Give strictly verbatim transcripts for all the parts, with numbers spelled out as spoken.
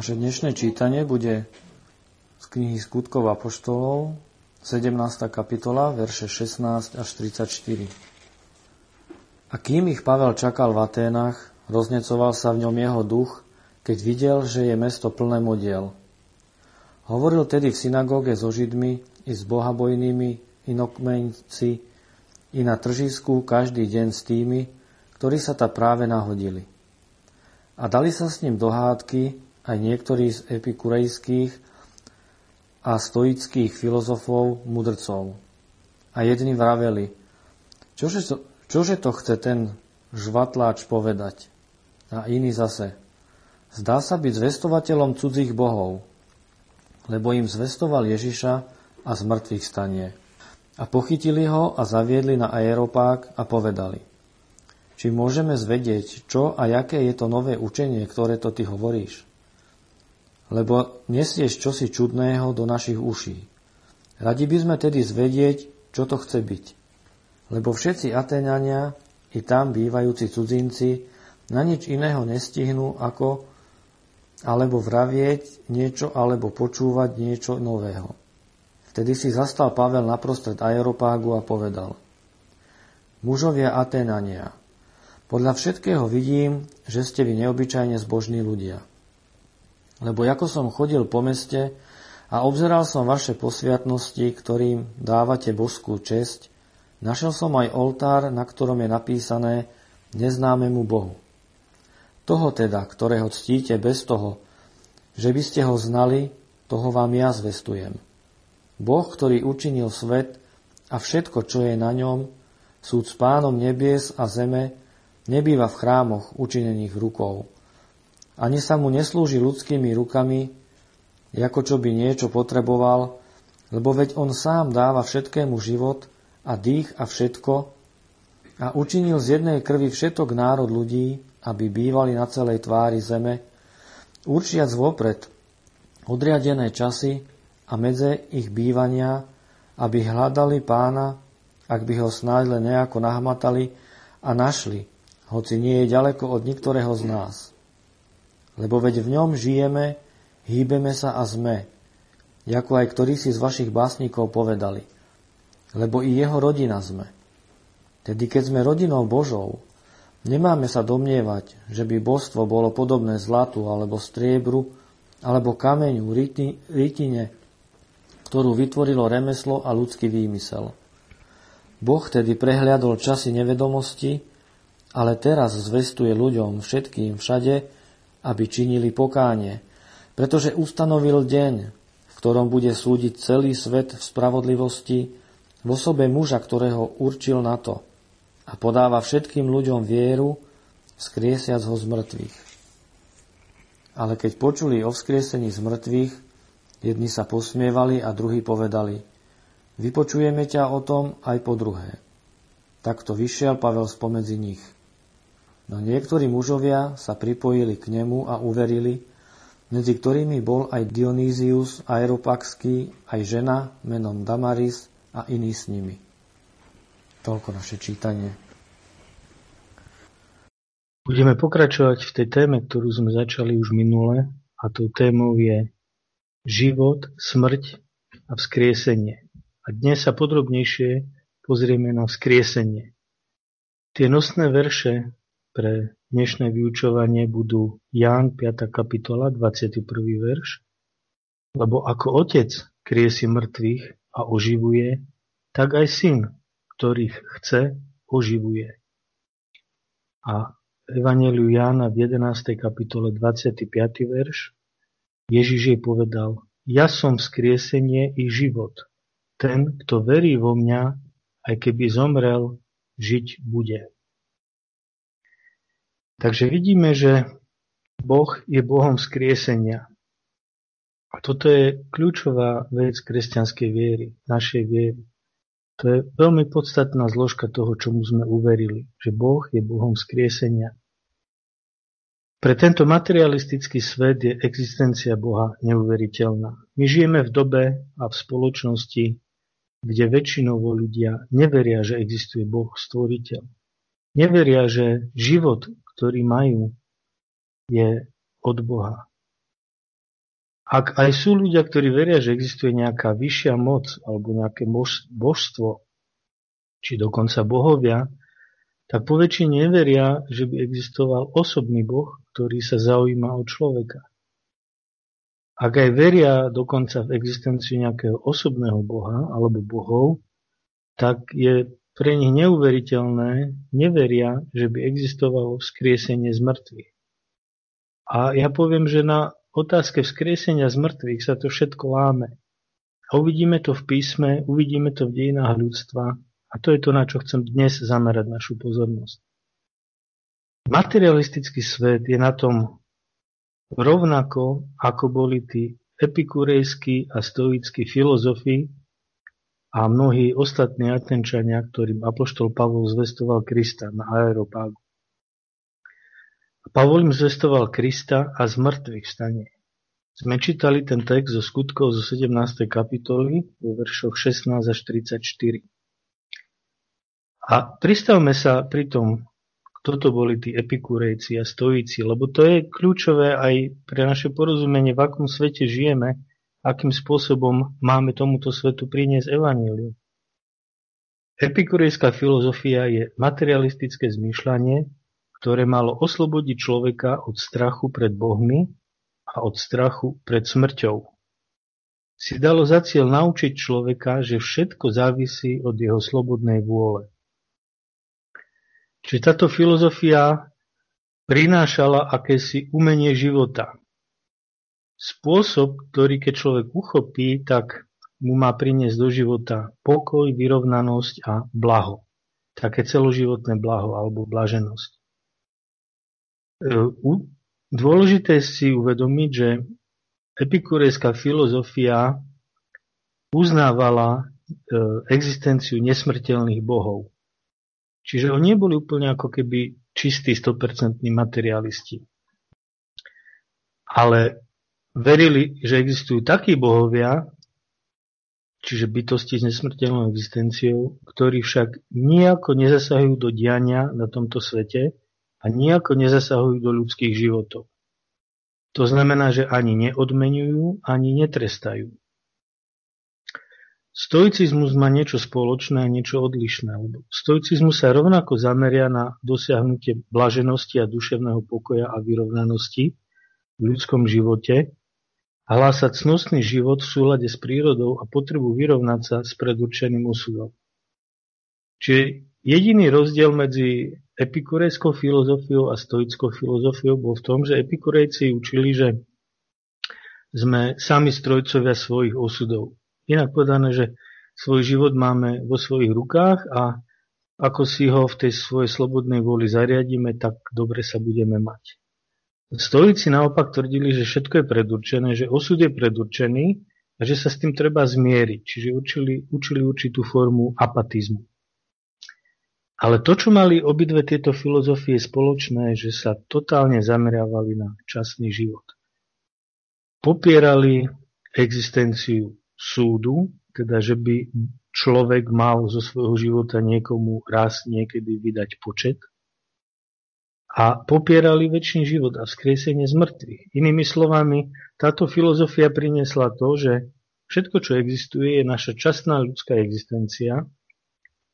Naše dnešné čítanie bude z knihy Skutkov apoštolov, sedemnásta kapitola, verše šestnásť až tridsaťštyri. A kým ich Pavel čakal v Aténach, roznecoval sa v ňom jeho duch, keď videl, že je mesto plné modiel. Hovoril tedy v synagóge so Židmi i s bohabojnými inokmeňci i na tržisku každý deň s tými, ktorí sa tá práve nahodili. A dali sa s ním do hádky aj niektorí z epikurejských a stoických filozofov, mudrcov. A jedni vraveli, čože to, čože to chce ten žvatláč povedať? A iní zase, zdá sa byť zvestovateľom cudzích bohov, lebo im zvestoval Ježiša a zmrtvých stanie. A pochytili ho a zaviedli na areopág a povedali, či môžeme zvedieť, čo a jaké je to nové učenie, ktoré to ty hovoríš? Lebo nesieš čosi čudného do našich uší. Radi by sme tedy zvedieť, čo to chce byť. Lebo všetci Atéňania i tam bývajúci cudzinci na nič iného nestihnú, ako alebo vravieť niečo, alebo počúvať niečo nového. Vtedy si zastal Pavel naprostred areopágu a povedal, mužovia Atéňania, podľa všetkého vidím, že ste vy neobyčajne zbožní ľudia. Lebo ako som chodil po meste a obzeral som vaše posviatnosti, ktorým dávate božskú česť, našiel som aj oltár, na ktorom je napísané neznámemu Bohu. Toho teda, ktorého ctíte bez toho, že by ste ho znali, toho vám ja zvestujem. Boh, ktorý učinil svet a všetko, čo je na ňom, súc pánom nebies a zeme, nebýva v chrámoch učinených rukou. Ani sa mu neslúži ľudskými rukami, ako čo by niečo potreboval, lebo veď on sám dáva všetkému život a dých a všetko a učinil z jednej krvi všetok národ ľudí, aby bývali na celej tvári zeme, určiac vopred odriadené časy a medze ich bývania, aby hľadali pána, ak by ho snáď len nejako nahmatali a našli, hoci nie je ďaleko od niektorého z nás. Lebo veď v ňom žijeme, hýbeme sa a sme, ako aj ktorí si z vašich básnikov povedali, lebo i jeho rodina sme. Tedy keď sme rodinou Božou, nemáme sa domnievať, že by božstvo bolo podobné zlatu alebo striebru, alebo kameňu, rytine, ktorú vytvorilo remeslo a ľudský výmysel. Boh tedy prehliadol časy nevedomosti, ale teraz zvestuje ľuďom všetkým všade, aby činili pokánie, pretože ustanovil deň, v ktorom bude súdiť celý svet v spravodlivosti v osobe muža, ktorého určil na to a podáva všetkým ľuďom vieru, vzkriesiac ho z mŕtvych. Ale keď počuli o vzkriesení z mŕtvych, jedni sa posmievali a druhí povedali, vypočujeme ťa o tom aj po druhé. Takto vyšiel Pavel spomedzi nich. No niektorí mužovia sa pripojili k nemu a uverili, medzi ktorými bol aj Dionýzius Areopagský, aj žena menom Damaris a iní s nimi. Toľko naše čítanie. Budeme pokračovať v tej téme, ktorú sme začali už minule, a tou témou je život, smrť a vzkriesenie. A dnes sa podrobnejšie pozrieme na vzkriesenie. Tie nosné verše pre dnešné vyučovanie budú Ján piata kapitola, dvadsiaty prvý verš. Lebo ako Otec kriesi mŕtvych a oživuje, tak aj Syn, ktorých chce, oživuje. A Evaneliu Jána v jedenástej kapitole, dvadsiaty piaty verš. Ježiš jej povedal, ja som vzkriesenie i život. Ten, kto verí vo mňa, aj keby zomrel, žiť bude. Takže vidíme, že Boh je Bohom vzkriesenia. A toto je kľúčová vec kresťanskej viery, našej viery. To je veľmi podstatná zložka toho, čomu sme uverili, že Boh je Bohom vzkriesenia. Pre tento materialistický svet je existencia Boha neuveriteľná. My žijeme v dobe a v spoločnosti, kde väčšinovo ľudia neveria, že existuje Boh, stvoriteľ. Neveria, že život, ktorý majú, je od Boha. Ak aj sú ľudia, ktorí veria, že existuje nejaká vyššia moc alebo nejaké božstvo, či dokonca bohovia, tak poväčšine neveria, že by existoval osobný boh, ktorý sa zaujíma o človeka. Ak aj veria dokonca v existenciu nejakého osobného boha alebo bohov, tak je pre nich neuveriteľné, neveria, že by existovalo vzkriesenie z mŕtvych. A ja poviem, že na otázke vzkriesenia z mŕtvych sa to všetko láme. A uvidíme to v písme, uvidíme to v dejinách ľudstva a to je to, na čo chcem dnes zamerať našu pozornosť. Materialistický svet je na tom rovnako, ako boli tí epikurejskí a stoickí filozofi a mnohí ostatní Atenčania, ktorým apoštol Pavol zvestoval Krista na Areopágu. Pavol im zvestoval Krista a z mŕtvych vstane. Sme čítali ten text zo skutkov zo sedemnástej kapitoly vo veršoch šestnásť až tridsaťštyri. A pristavme sa pri tom, kto to boli tí epikurejci a stojíci, lebo to je kľúčové aj pre naše porozumenie, v akom svete žijeme, akým spôsobom máme tomuto svetu priniesť evanjelium. Epikurejská filozofia je materialistické zmýšľanie, ktoré malo oslobodiť človeka od strachu pred bohmi a od strachu pred smrťou. Si dalo za cieľ naučiť človeka, že všetko závisí od jeho slobodnej vôle. Čiže táto filozofia prinášala akési umenie života. Spôsob, ktorý keď človek uchopí, tak mu má priniesť do života pokoj, vyrovnanosť a blaho. Také celoživotné blaho alebo blaženosť. Dôležité si uvedomiť, že epikurejská filozofia uznávala existenciu nesmrteľných bohov. Čiže oni neboli úplne ako keby čistí sto percent materialisti. Ale verili, že existujú takí bohovia, čiže bytosti s nesmrteľnou existenciou, ktorí však nijako nezasahujú do diania na tomto svete, a nijako nezasahujú do ľudských životov. To znamená, že ani neodmeňujú, ani netrestajú. Stoicizmus má niečo spoločné a niečo odlišné. Stoicizmus sa rovnako zameria na dosiahnutie blaženosti a duševného pokoja a vyrovnanosti v ľudskom živote, hlásať cnostný život v súlade s prírodou a potrebu vyrovnať sa s predurčeným osudom. Čiže jediný rozdiel medzi epikurejskou filozofiou a stoickou filozofiou bol v tom, že epikurejci učili, že sme sami strojcovia svojich osudov. Inak povedané, že svoj život máme vo svojich rukách a ako si ho v tej svojej slobodnej vôli zariadíme, tak dobre sa budeme mať. Stoici naopak tvrdili, že všetko je predurčené, že osud je predurčený a že sa s tým treba zmieriť. Čiže učili, učili určitú formu apatizmu. Ale to, čo mali obidve tieto filozofie spoločné, že sa totálne zameriavali na časný život. Popierali existenciu súdu, teda že by človek mal zo svojho života niekomu raz niekedy vydať počet. A popierali večný život a vzkriesenie z mŕtvych. Inými slovami, táto filozofia priniesla to, že všetko, čo existuje, je naša časná ľudská existencia,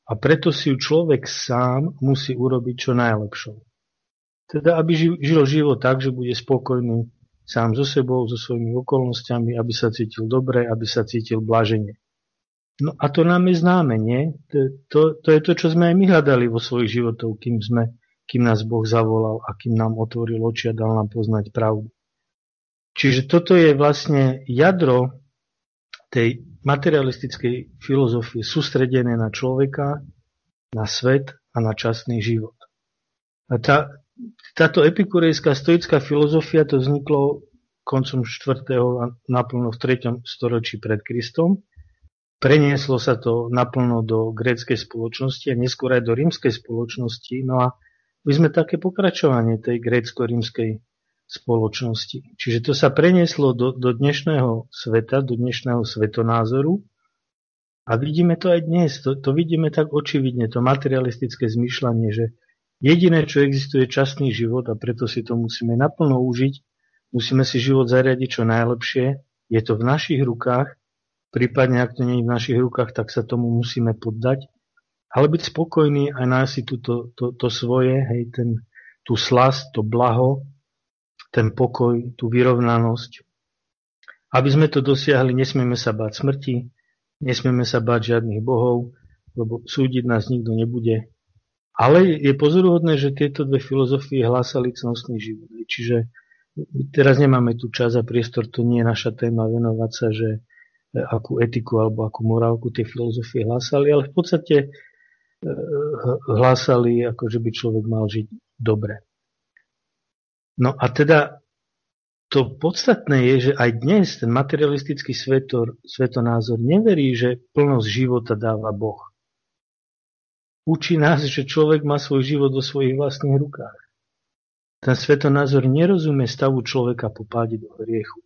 a preto si ju človek sám musí urobiť čo najlepšou. Teda, aby žil život tak, že bude spokojný sám so sebou, so svojimi okolnostiami, aby sa cítil dobre, aby sa cítil blažene. No a to nám je známe, nie? To, to, to je to, čo sme aj my hľadali vo svojich životoch, kým, sme, kým nás Boh zavolal a kým nám otvoril oči a dal nám poznať pravdu. Čiže toto je vlastne jadro tej materialistickej filozofie sústredené na človeka, na svet a na časný život. A tá, táto epikurejská stoická filozofia to vzniklo koncom štvrtého a naplno v treťom storočí pred Kristom. Prenieslo sa to naplno do gréckej spoločnosti a neskôr aj do rímskej spoločnosti. No a my sme také pokračovanie tej grécko-rímskej spoločnosti. Čiže to sa prenieslo do, do dnešného sveta, do dnešného svetonázoru a vidíme to aj dnes. To, to vidíme tak očividne, to materialistické zmýšľanie, že jediné, čo existuje, je časný život a preto si to musíme naplno užiť, musíme si život zariadiť čo najlepšie Je to v našich rukách, prípadne ak to nie je v našich rukách, tak sa tomu musíme poddať. Ale byť spokojný a nájsť si túto, to, to svoje, hej, ten, tú slasť, to blaho, ten pokoj, tú vyrovnanosť. Aby sme to dosiahli, nesmieme sa báť smrti, nesmieme sa báť žiadnych bohov, lebo súdiť nás nikto nebude. Ale je pozoruhodné, že tieto dve filozofie hlásali cnostný život. Čiže teraz nemáme tu čas a priestor, to nie je naša téma venovať sa, že akú etiku alebo akú morálku tie filozofie hlásali, ale v podstate hlásali, ako že by človek mal žiť dobre. No a teda to podstatné je, že aj dnes ten materialistický svetor, svetonázor neverí, že plnosť života dáva Boh. Učí nás, že človek má svoj život vo svojich vlastných rukách. Ten svetonázor nerozumie stavu človeka po páde do hriechu.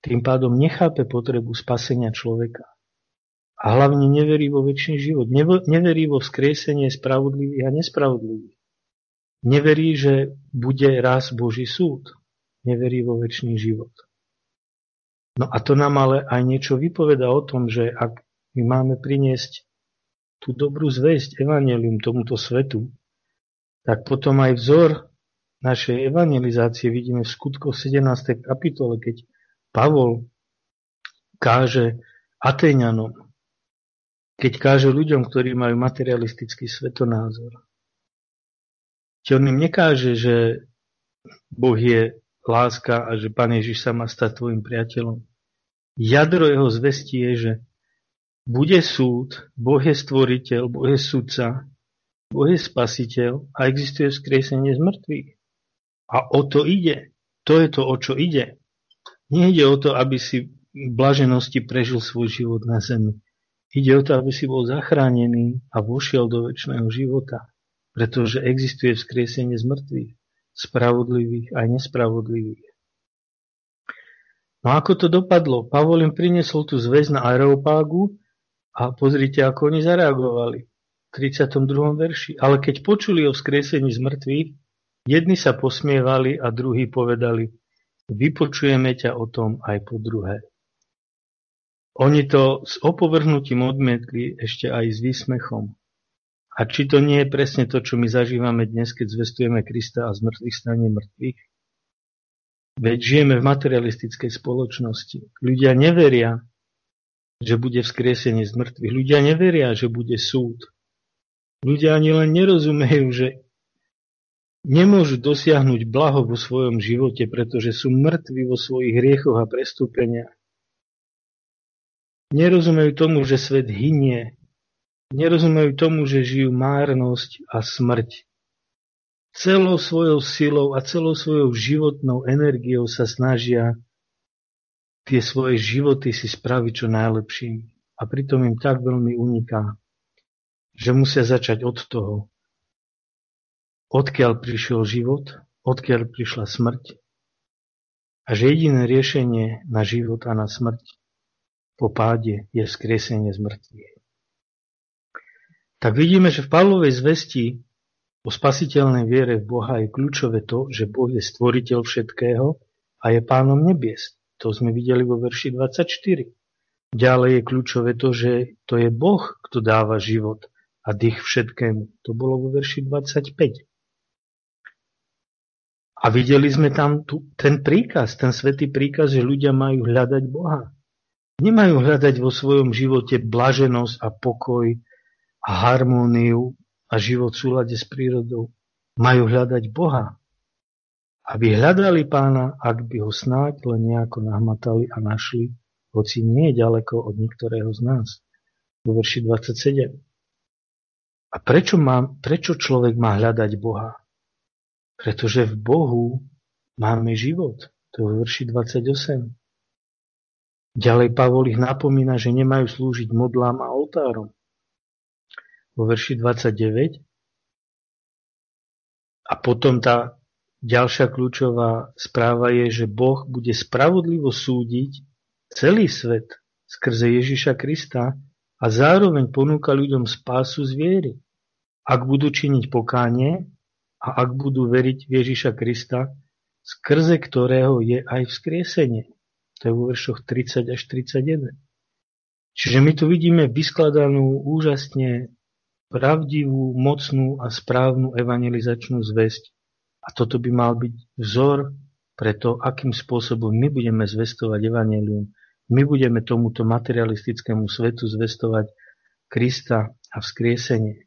Tým pádom nechápe potrebu spasenia človeka. A hlavne neverí vo večný život. Neverí vo vzkriesenie spravodlivých a nespravodlivých. Neverí, že bude raz Boží súd. Neverí vo večný život. No a to nám ale aj niečo vypovedá o tom, že ak my máme priniesť tú dobrú zvesť, evanjelium tomuto svetu, tak potom aj vzor našej evangelizácie vidíme v skutkoch sedemnástej kapitole, keď Pavol káže Atéňanom, keď káže ľuďom, ktorí majú materialistický svetonázor. Čiže on im nekáže, že Boh je láska a že Pán Ježiš sa má stať tvojim priateľom. Jadro jeho zvesti je, že bude súd, Boh je stvoriteľ, Boh je sudca, Boh je spasiteľ a existuje vzkriesenie z mŕtvych. A o to ide. To je to, o čo ide. Nie ide o to, aby si v blaženosti prežil svoj život na zemi. Ide o to, aby si bol zachránený a vošiel do večného života. Pretože existuje vzkriesenie z mŕtvych, spravodlivých aj nespravodlivých. No ako to dopadlo? Pavol im priniesol tú zväzť na Areopágu. A pozrite, ako oni zareagovali v tridsiatom druhom verši. Ale keď počuli o vzkriesení z mŕtvych, jedni sa posmievali a druhí povedali, vypočujeme ťa o tom aj po druhé. Oni to s opovrhnutím odmietli ešte aj s výsmechom. A či to nie je presne to, čo my zažívame dnes, keď zvestujeme Krista a z mŕtvych stane mŕtvych? Veď žijeme v materialistickej spoločnosti. Ľudia neveria, že bude vzkriesenie z mŕtvych. Ľudia neveria, že bude súd. Ľudia ani len nerozumejú, že nemôžu dosiahnuť blaho vo svojom živote, pretože sú mŕtvi vo svojich hriechoch a prestúpeniach. Nerozumejú tomu, že svet hynie. Nerozumejú tomu, že žijú márnosť a smrť. Celou svojou silou a celou svojou životnou energiou sa snažia tie svoje životy si spraviť čo najlepším. A pritom im tak veľmi uniká, že musia začať od toho, odkiaľ prišiel život, odkiaľ prišla smrť. A že jediné riešenie na život a na smrť po páde je vzkriesenie z mŕtvych. Tak vidíme, že v Pavlovej zvesti o spasiteľnej viere v Boha je kľúčové to, že Boh je stvoriteľ všetkého a je pánom nebies. To sme videli vo verši dvadsaťštyri. Ďalej je kľúčové to, že to je Boh, kto dáva život a dých všetkému. To bolo vo verši dvadsaťpäť. A videli sme tam tu, ten príkaz, ten svätý príkaz, že ľudia majú hľadať Boha. Nemajú hľadať vo svojom živote blaženosť a pokoj a harmóniu a život v súlade s prírodou. Majú hľadať Boha. Aby hľadali Pána, ak by ho snáď len nejako nahmatali a našli, hoci nie je ďaleko od niektorého z nás. Vo verši dvadsaťsedem. A prečo, má, prečo človek má hľadať Boha? Pretože v Bohu máme život. To je vo verši dvadsaťosem. Ďalej Pavol ich napomína, že nemajú slúžiť modlám a oltárom. Vo verši dvadsaťdeväť. A potom tá ďalšia kľúčová správa je, že Boh bude spravodlivo súdiť celý svet skrze Ježiša Krista a zároveň ponúka ľuďom spásu z viery. Ak budú činiť pokánie a ak budú veriť v Ježiša Krista, skrze ktorého je aj vzkriesenie. To je vo veršoch tridsať až tridsaťjeden. Čiže my tu vidíme vyskladanú úžasne pravdivú, mocnú a správnu evangelizačnú zvesť. A toto by mal byť vzor pre to, akým spôsobom my budeme zvestovať evanjelium. My budeme tomuto materialistickému svetu zvestovať Krista a vzkriesenie.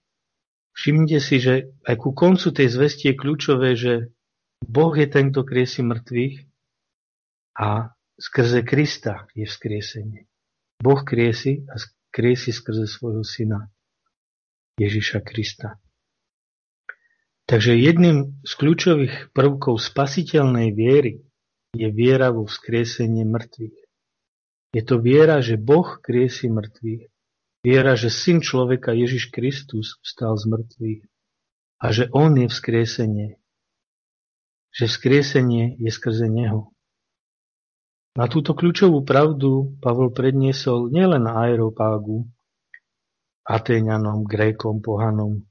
Všimnite si, že aj ku koncu tej zvesti je kľúčové, že Boh je ten, kto kriesi mŕtvych a skrze Krista je vzkriesenie. Boh kriesi a kriesi skrze svojho syna Ježiša Krista. Takže jedným z kľúčových prvkov spasiteľnej viery je viera vo vzkriesenie mŕtvych. Je to viera, že Boh kriesi mŕtvych, viera, že syn človeka Ježiš Kristus vstal z mŕtvych a že on je vzkriesenie, že vzkriesenie je skrze neho. Na túto kľúčovú pravdu Pavol predniesol nielen na Areopágu, Atéňanom, Grékom, pohanom,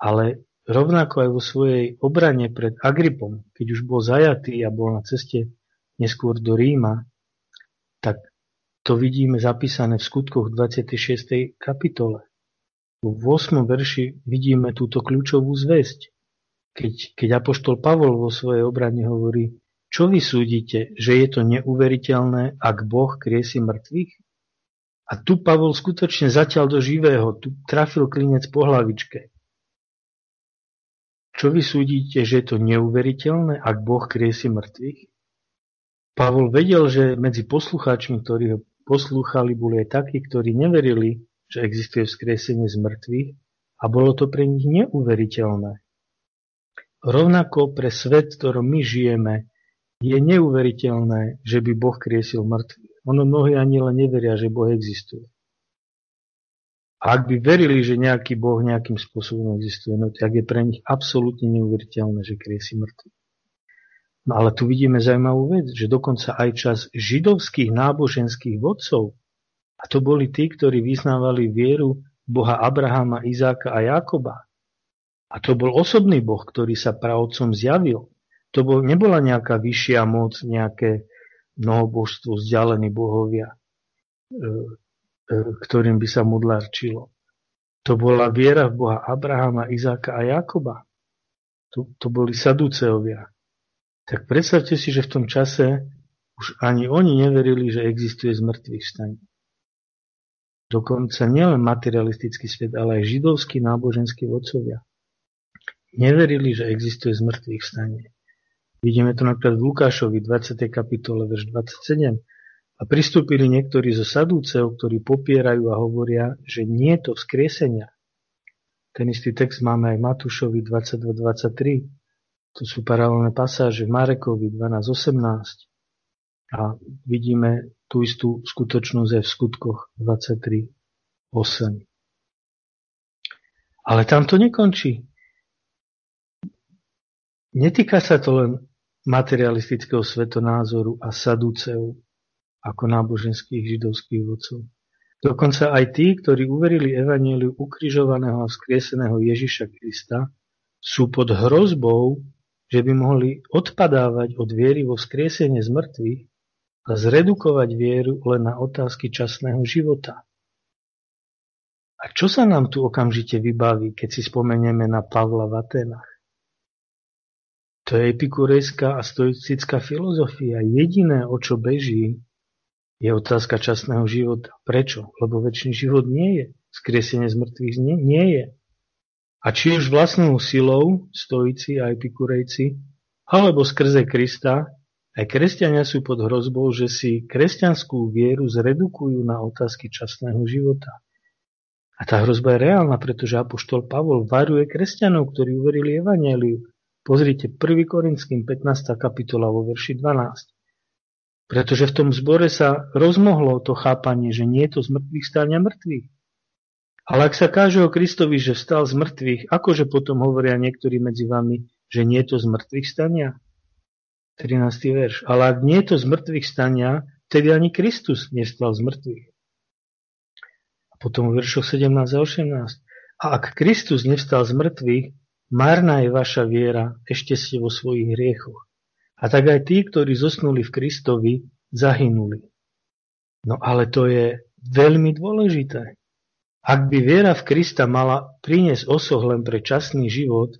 ale rovnako aj vo svojej obrane pred Agripom, keď už bol zajatý a bol na ceste neskôr do Ríma, tak to vidíme zapísané v Skutkoch dvadsiatej šiestej kapitole. V ôsmom verši vidíme túto kľúčovú zvesť, keď, keď apoštol Pavol vo svojej obrane hovorí: čo vy súdite, že je to neuveriteľné, ak Boh kriesi mŕtvych? A tu Pavol skutočne zatiaľ do živého, tu trafil klinec po hlavičke. Čo vy súdite, že je to neuveriteľné, ak Boh kriesi mŕtvych? Pavol vedel, že medzi poslucháčmi, ktorí ho poslúchali, boli aj takí, ktorí neverili, že existuje vzkriesenie z mŕtvych, a bolo to pre nich neuveriteľné. Rovnako pre svet, v ktorom my žijeme, je neuveriteľné, že by Boh kriesil mŕtvych. Ono mnohí ani len neveria, že Boh existuje. A ak by verili, že nejaký Boh nejakým spôsobom existuje, no tak je pre nich absolútne neuveriteľné, že kriesi mŕtvy. No ale tu vidíme zaujímavú vec, že dokonca aj čas židovských náboženských vodcov, a to boli tí, ktorí vyznávali vieru Boha Abrahama, Izáka a Jakuba. A to bol osobný Boh, ktorý sa praotcom zjavil. To bol, nebola nejaká vyššia moc, nejaké mnohobožstvo, vzdialení bohovia, ktorým by sa modlárčilo. To bola viera v Boha Abrahama, Izáka a Jakoba. To, to boli Saduceovia. Tak predstavte si, že v tom čase už ani oni neverili, že existuje zmrtvých vstaní. Dokonca nielen materialistický svet, ale aj židovskí náboženskí vodcovia neverili, že existuje zmrtvých vstanie. Vidíme to napríklad v Lukášovi dvadsiatej kapitole, verš dvadsaťsedem. A pristúpili niektorí zo Sadúceov, ktorí popierajú a hovoria, že nie je to vzkriesenia. Ten istý text máme aj v Matúšovi dvadsaťdva dvadsaťtri. To sú paralelné pasáže v Marekovi dvanásť osemnásť. A vidíme tú istú skutočnosť aj v Skutkoch dvadsaťtri osem. Ale tam to nekončí. Netýka sa to len materialistického svetonázoru a Saduceov ako náboženských židovských vodcov. Dokonca aj tí, ktorí uverili evanjeliu ukrižovaného a vzkrieseného Ježiša Krista, sú pod hrozbou, že by mohli odpadávať od viery vo vzkriesenie z mŕtvych a zredukovať vieru len na otázky časného života. A čo sa nám tu okamžite vybaví, keď si spomenieme na Pavla v Aténach? To je epikurejská a stoická filozofia. Jediné, o čo beží, je otázka časného života. Prečo? Lebo večný život nie je. Vzkriesenie z mŕtvych nie, nie je. A či už vlastnou silou, stoici a epikurejci, alebo skrze Krista, aj kresťania sú pod hrozbou, že si kresťanskú vieru zredukujú na otázky časného života. A tá hrozba je reálna, pretože apoštol Pavol varuje kresťanov, ktorí uverili evanjeliu. Pozrite, prvý Korinským pätnásta kapitola vo verši dvanásť. Pretože v tom zbore sa rozmohlo to chápanie, že nie je to z mŕtvych stania mŕtvych. Ale ak sa káže o Kristovi, že vstal z mŕtvych, akože potom hovoria niektorí medzi vami, že nie je to z mŕtvych stania? trinásteho verš. Ale ak nie je to z mŕtvych stania, tedy ani Kristus nevstal z mŕtvych. A potom v veršoch sedemnásť a osemnásť. A ak Kristus nevstal z mŕtvych, márna je vaša viera, ešte ste vo svojich hriechoch. A tak aj tí, ktorí zosnuli v Kristovi, zahynuli. No ale to je veľmi dôležité. Ak by viera v Krista mala priniesť osoh len pre časný život,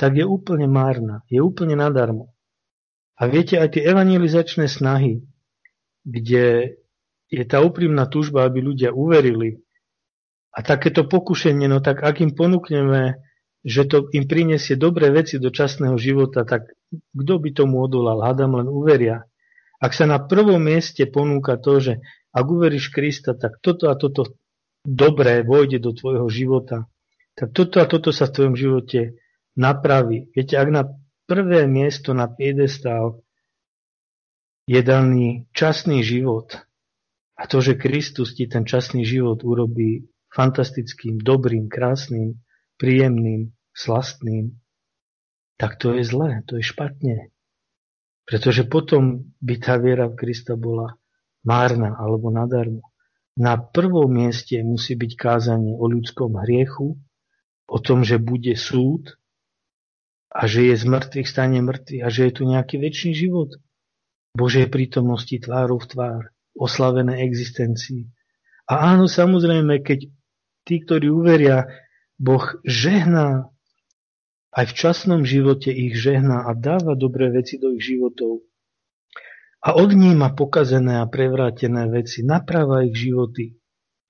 tak je úplne márna, je úplne nadarmo. A viete, aj tie evangelizačné snahy, kde je tá úprimná túžba, aby ľudia uverili, a takéto pokušenie, no tak ak im ponúkneme, že to im prinesie dobré veci do časného života, tak kto by tomu odolal? Hádam, len uveria. Ak sa na prvom mieste ponúka to, že ak uveríš Krista, tak toto a toto dobré vôjde do tvojho života, tak toto a toto sa v tvojom živote napraví. Viete, ak na prvé miesto, na piedestál je daný časný život a to, že Kristus ti ten časný život urobí fantastickým, dobrým, krásnym, príjemným, slastným, tak to je zlé, to je špatne. Pretože potom by tá viera v Krista bola márna alebo nadarmo. Na prvom mieste musí byť kázanie o ľudskom hriechu, o tom, že bude súd a že je z mŕtvych stane mŕtvy a že je tu nejaký večný život. Božej prítomnosti tváru v tvár, oslavené existencii. A áno, samozrejme, keď tí, ktorí uveria, Boh žehná, aj v časnom živote ich žehná a dáva dobré veci do ich životov. A odníma pokazené a prevrátené veci, naprava ich životy,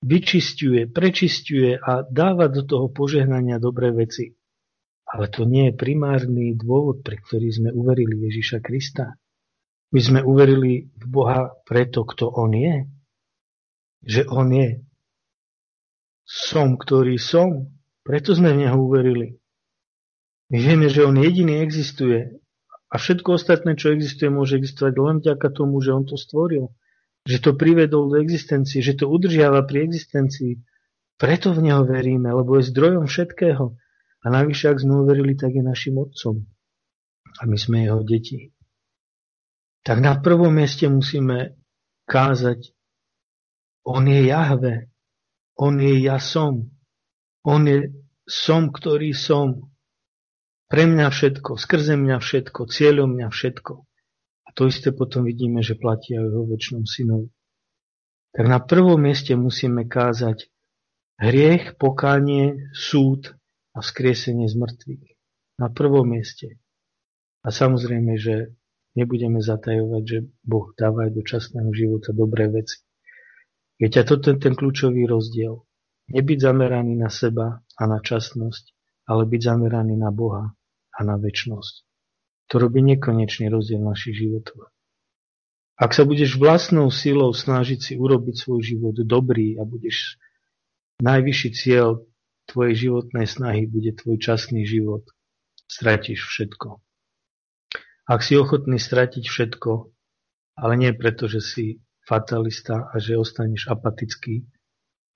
vyčisťuje, prečisťuje a dáva do toho požehnania dobré veci. Ale to nie je primárny dôvod, pre ktorý sme uverili Ježiša Krista. My sme uverili v Boha preto, kto on je. Že on je. Som, ktorý som. Preto sme v neho uverili. My vieme, že on jediný existuje. A všetko ostatné, čo existuje, môže existovať len vďaka tomu, že on to stvoril. Že to privedol do existencie, že to udržiava pri existencii. Preto v neho veríme, lebo je zdrojom všetkého. A navyše, ak sme ho verili, tak je našim otcom. A my sme jeho deti. Tak na prvom mieste musíme kázať: on je Jahve, on je ja som, on je som, ktorý som. Pre mňa všetko, skrze mňa všetko, cieľom mňa všetko. A to isté potom vidíme, že platí aj o večnom synovi. Tak na prvom mieste musíme kázať hriech, pokánie, súd a vzkriesenie z mŕtvych. Na prvom mieste. A samozrejme, že nebudeme zatajovať, že Boh dáva aj do časného života dobré veci. Viete, a toto je ten kľúčový rozdiel. Nebyť zameraný na seba a na časnosť, ale byť zameraný na Boha a na večnosť. To robí nekonečný rozdiel našich životov. Ak sa budeš vlastnou silou snažiť si urobiť svoj život dobrý a budeš najvyšší cieľ tvojej životnej snahy bude tvoj časný život, stratíš všetko. Ak si ochotný stratiť všetko, ale nie preto, že si fatalista a že ostaneš apatický,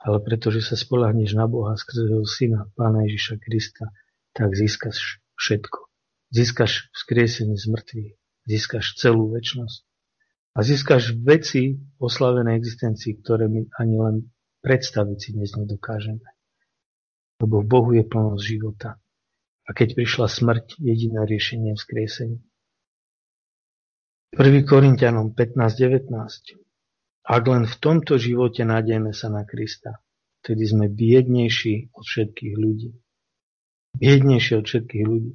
ale pretože sa spoľahneš na Boha skrze jeho syna, Pána Ježiša Krista, tak získaš všetko. Získaš vzkriesenie z mŕtvych, získaš celú večnosť a získaš veci oslavené existencii, ktoré my ani len predstaviť si dnes nedokážeme. Lebo v Bohu je plnosť života. A keď prišla smrť, jediné riešenie je vzkriesenie. Prvý Korinťanom pätnásť devätnásť. Ak len v tomto živote nádejme sa na Krista, vtedy sme biednejší od všetkých ľudí. Biednejší od všetkých ľudí.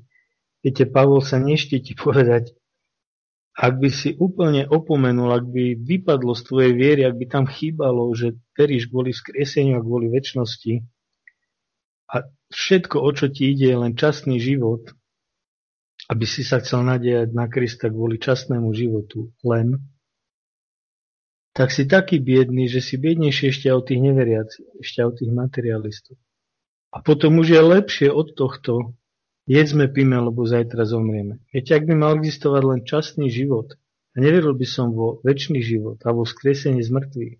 Viete, Pavol sa neštítí povedať, ak by si úplne opomenul, ak by vypadlo z tvojej viery, ak by tam chýbalo, že veríš kvôli vzkrieseniu a kvôli večnosti a všetko, o čo ti ide, je len časný život, aby si sa chcel nadejať na Krista kvôli časnému životu len, tak si taký biedný, že si biednejší ešte od tých neveriacich, ešte od tých materialistov. A potom už je lepšie od tohto, jedzme, píme, lebo zajtra zomrieme. Viete, ak by mal existovať len časný život a neveril by som vo večný život a vo vzkriesenie z mŕtvych,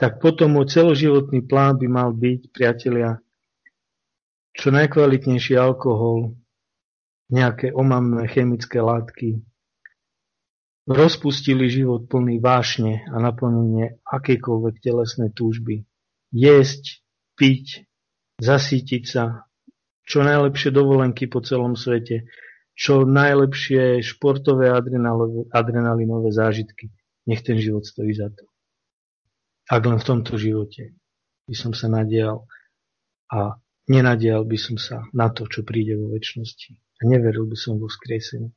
tak potom môj celoživotný plán by mal byť, priatelia, čo najkvalitnejší alkohol, nejaké omamné chemické látky, rozpustili život plný vášne a naplnenie akejkoľvek telesnej túžby. Jesť, piť, zasítiť sa, čo najlepšie dovolenky po celom svete, čo najlepšie športové adrenalinové zážitky. nech ten život stojí za to. Ak len v tomto živote by som sa nadial a nenadial by som sa na to, čo príde vo večnosti. A neveril by som vo vzkriesenie.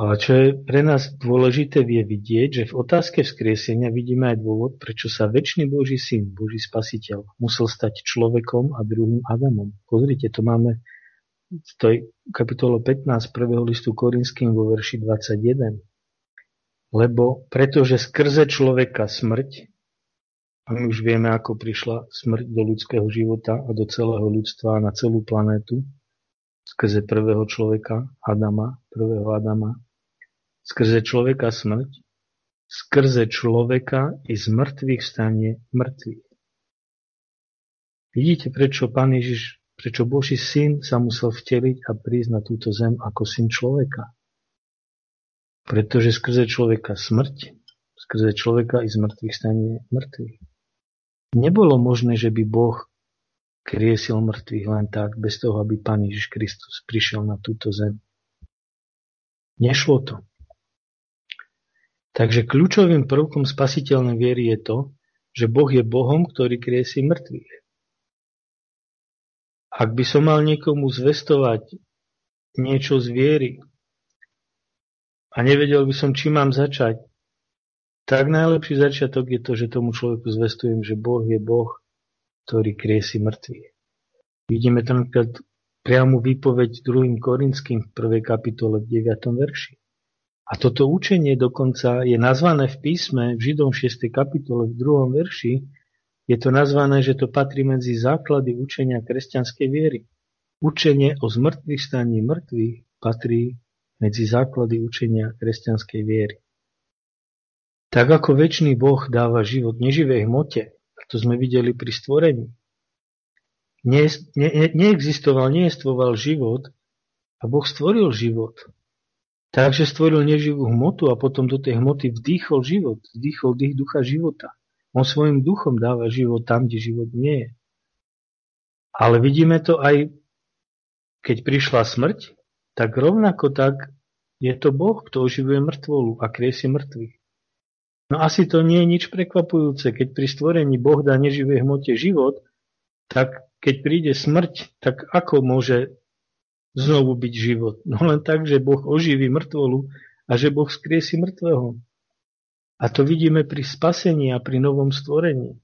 Ale čo je pre nás dôležité, je vidieť, že v otázke vzkriesenia vidíme aj dôvod, prečo sa večný Boží syn, Boží spasiteľ, musel stať človekom a druhým Adamom. Pozrite, to máme v tej kapitole pätnásť prvého listu Korinským vo verši dvadsaťjeden. Lebo pretože skrze človeka smrť, a my už vieme, ako prišla smrť do ľudského života a do celého ľudstva a na celú planétu, skrze prvého človeka, Adama, prvého Adama, skrze človeka smrť, skrze človeka i z mŕtvych vstane mŕtvych. Vidíte, prečo Pán Ježiš, prečo Boží syn sa musel vteliť a prísť na túto zem ako syn človeka? Pretože skrze človeka smrť, skrze človeka i z mŕtvych vstane mŕtvych. Nebolo možné, že by Boh kriesil mŕtvych len tak, bez toho, aby Pán Ježiš Kristus prišiel na túto zem. Nešlo to. Takže kľúčovým prvkom spasiteľnej viery je to, že Boh je Bohom, ktorý kriesí mŕtvych. Ak by som mal niekomu zvestovať niečo z viery a nevedel by som, čím mám začať, tak najlepší začiatok je to, že tomu človeku zvestujem, že Boh je Boh, ktorý kriesí mŕtvych. Vidíme tam priamu výpoveď druhým Korinským v prvej kapitole v deviatom verši. A toto učenie dokonca je nazvané v písme v Židom šiestej kapitole v druhom verši. Je to nazvané, že to patrí medzi základy učenia kresťanskej viery. Učenie o zmŕtvychvstaní mŕtvych patrí medzi základy učenia kresťanskej viery. Tak ako večný Boh dáva život neživej hmote, to sme videli pri stvorení. Ne, ne, neexistoval, neestvoval život a Boh stvoril život. Takže stvoril neživú hmotu a potom do tej hmoty vdýchol život. Vdýchol dých ducha života. On svojim duchom dáva život tam, kde život nie je. Ale vidíme to aj, keď prišla smrť, tak rovnako tak je to Boh, kto oživuje mŕtvolu a kriesi mŕtvych. No asi to nie je nič prekvapujúce, keď pri stvorení Boh dá neživej hmote život, tak keď príde smrť, tak ako môže znovu byť život? No len tak, že Boh oživí mŕtvolu a že Boh skriesí mŕtvého. A to vidíme pri spasení a pri novom stvorení.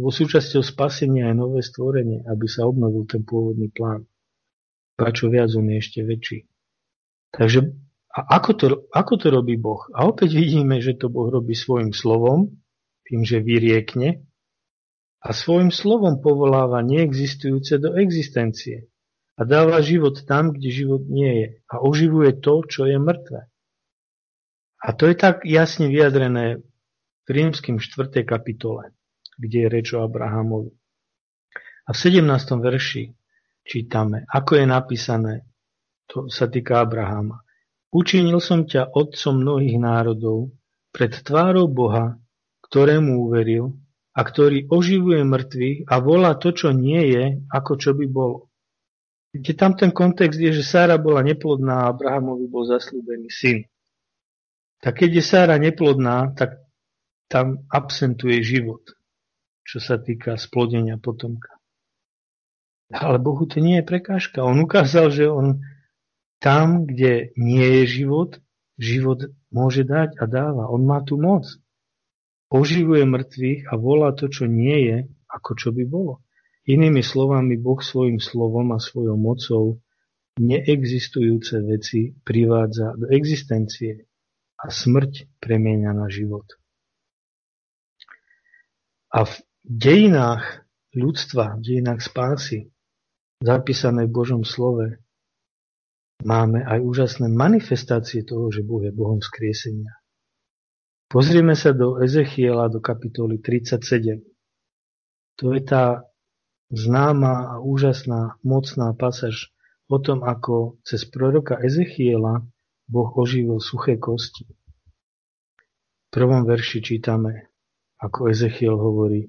Lebo súčasťou spasenia je nové stvorenie, aby sa obnovil ten pôvodný plán. A čo viac, on je ešte väčší. Takže A ako to, ako to robí Boh? A opäť vidíme, že to Boh robí svojim slovom, tým, že vyriekne, a svojim slovom povoláva neexistujúce do existencie a dáva život tam, kde život nie je a oživuje to, čo je mŕtve. A to je tak jasne vyjadrené v Rímskym štvrtej kapitole, kde je reč o Abrahamovi. A v sedemnástom verši čítame, ako je napísané, to sa týka Abrahama. Učinil som ťa otcom mnohých národov pred tvárou Boha, ktorému uveril a ktorý oživuje mŕtvych a volá to, čo nie je, ako čo by bolo. Kde tam ten kontext je, že Sára bola neplodná a Abrahamovi bol zasľúbený syn. Tak keď je Sára neplodná, tak tam absentuje život, čo sa týka splodenia potomka. Ale Bohu to nie je prekážka. On ukázal, že on tam, kde nie je život, život môže dať a dáva. On má tú moc. Oživuje mŕtvych a volá to, čo nie je, ako čo by bolo. Inými slovami, Boh svojim slovom a svojou mocou neexistujúce veci privádza do existencie a smrť premieňa na život. A v dejinách ľudstva, v dejinách spásy, zapísané v Božom slove, máme aj úžasné manifestácie toho, že Boh je Bohom vzkriesenia. Pozrieme sa do Ezechiela, do kapitoly tridsaťsedem. To je tá známa a úžasná, mocná pasáž o tom, ako cez proroka Ezechiela Boh oživil suché kosti. V prvom verši čítame, ako Ezechiel hovorí: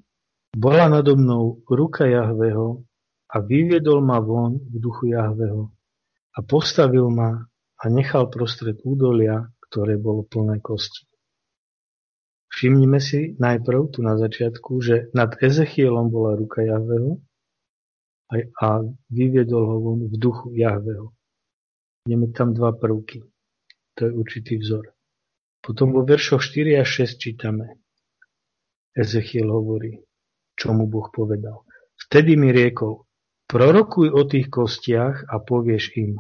Bola nado mnou ruka Jahveho a vyviedol ma von v duchu Jahveho. A postavil ma a nechal prostred údolia, ktoré bolo plné kosti. Všimnime si najprv tu na začiatku, že nad Ezechielom bola ruka Jahveho a vyviedol ho von v duchu Jahveho. Ideme tam dva prvky. To je určitý vzor. Potom vo veršoch štyri a šesť čítame. Ezechiel hovorí, čo mu Boh povedal. Vtedy mi riekol, prorokuj o tých kostiach a povieš im,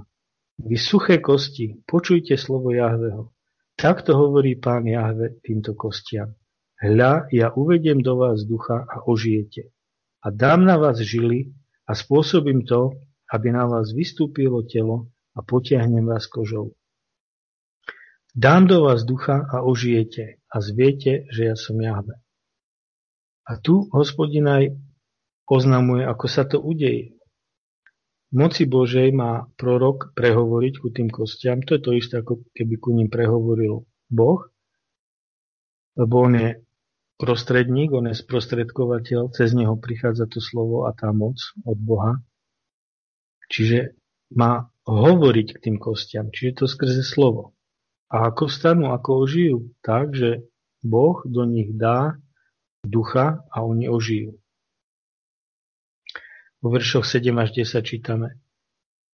vy suché kosti, počujte slovo Jahveho. Takto hovorí Pán Jahve týmto kostiam. Hľa, ja uvediem do vás ducha a ožijete. A dám na vás žily a spôsobím to, aby na vás vystúpilo telo a potiahnem vás kožou. Dám do vás ducha a ožijete a zviete, že ja som Jahve. A tu Hospodin aj oznamuje, ako sa to udeje. Moci Božej má prorok prehovoriť ku tým kostiam. To je to isté, ako keby ku ním prehovoril Boh, lebo on je prostredník, on je sprostredkovateľ, cez neho prichádza to slovo a tá moc od Boha. Čiže má hovoriť k tým kostiam, čiže to skrze slovo. A ako stanú, ako ožijú? Tak, že Boh do nich dá ducha a oni ožijú. Vo veršoch sedem až desať čítame.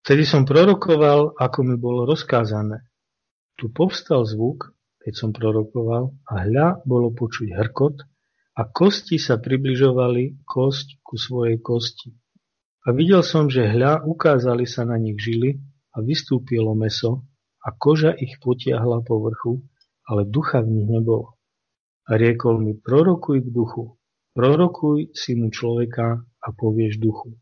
Vtedy som prorokoval, ako mi bolo rozkázané. Tu povstal zvuk, keď som prorokoval, a hľa bolo počuť hrkot a kosti sa približovali kosť ku svojej kosti. A videl som, že hľa ukázali sa na nich žily a vystúpilo mäso a koža ich potiahla po vrchu, ale ducha v nich nebolo. A riekol mi, prorokuj k duchu, prorokuj synu človeka, a povieš duchu.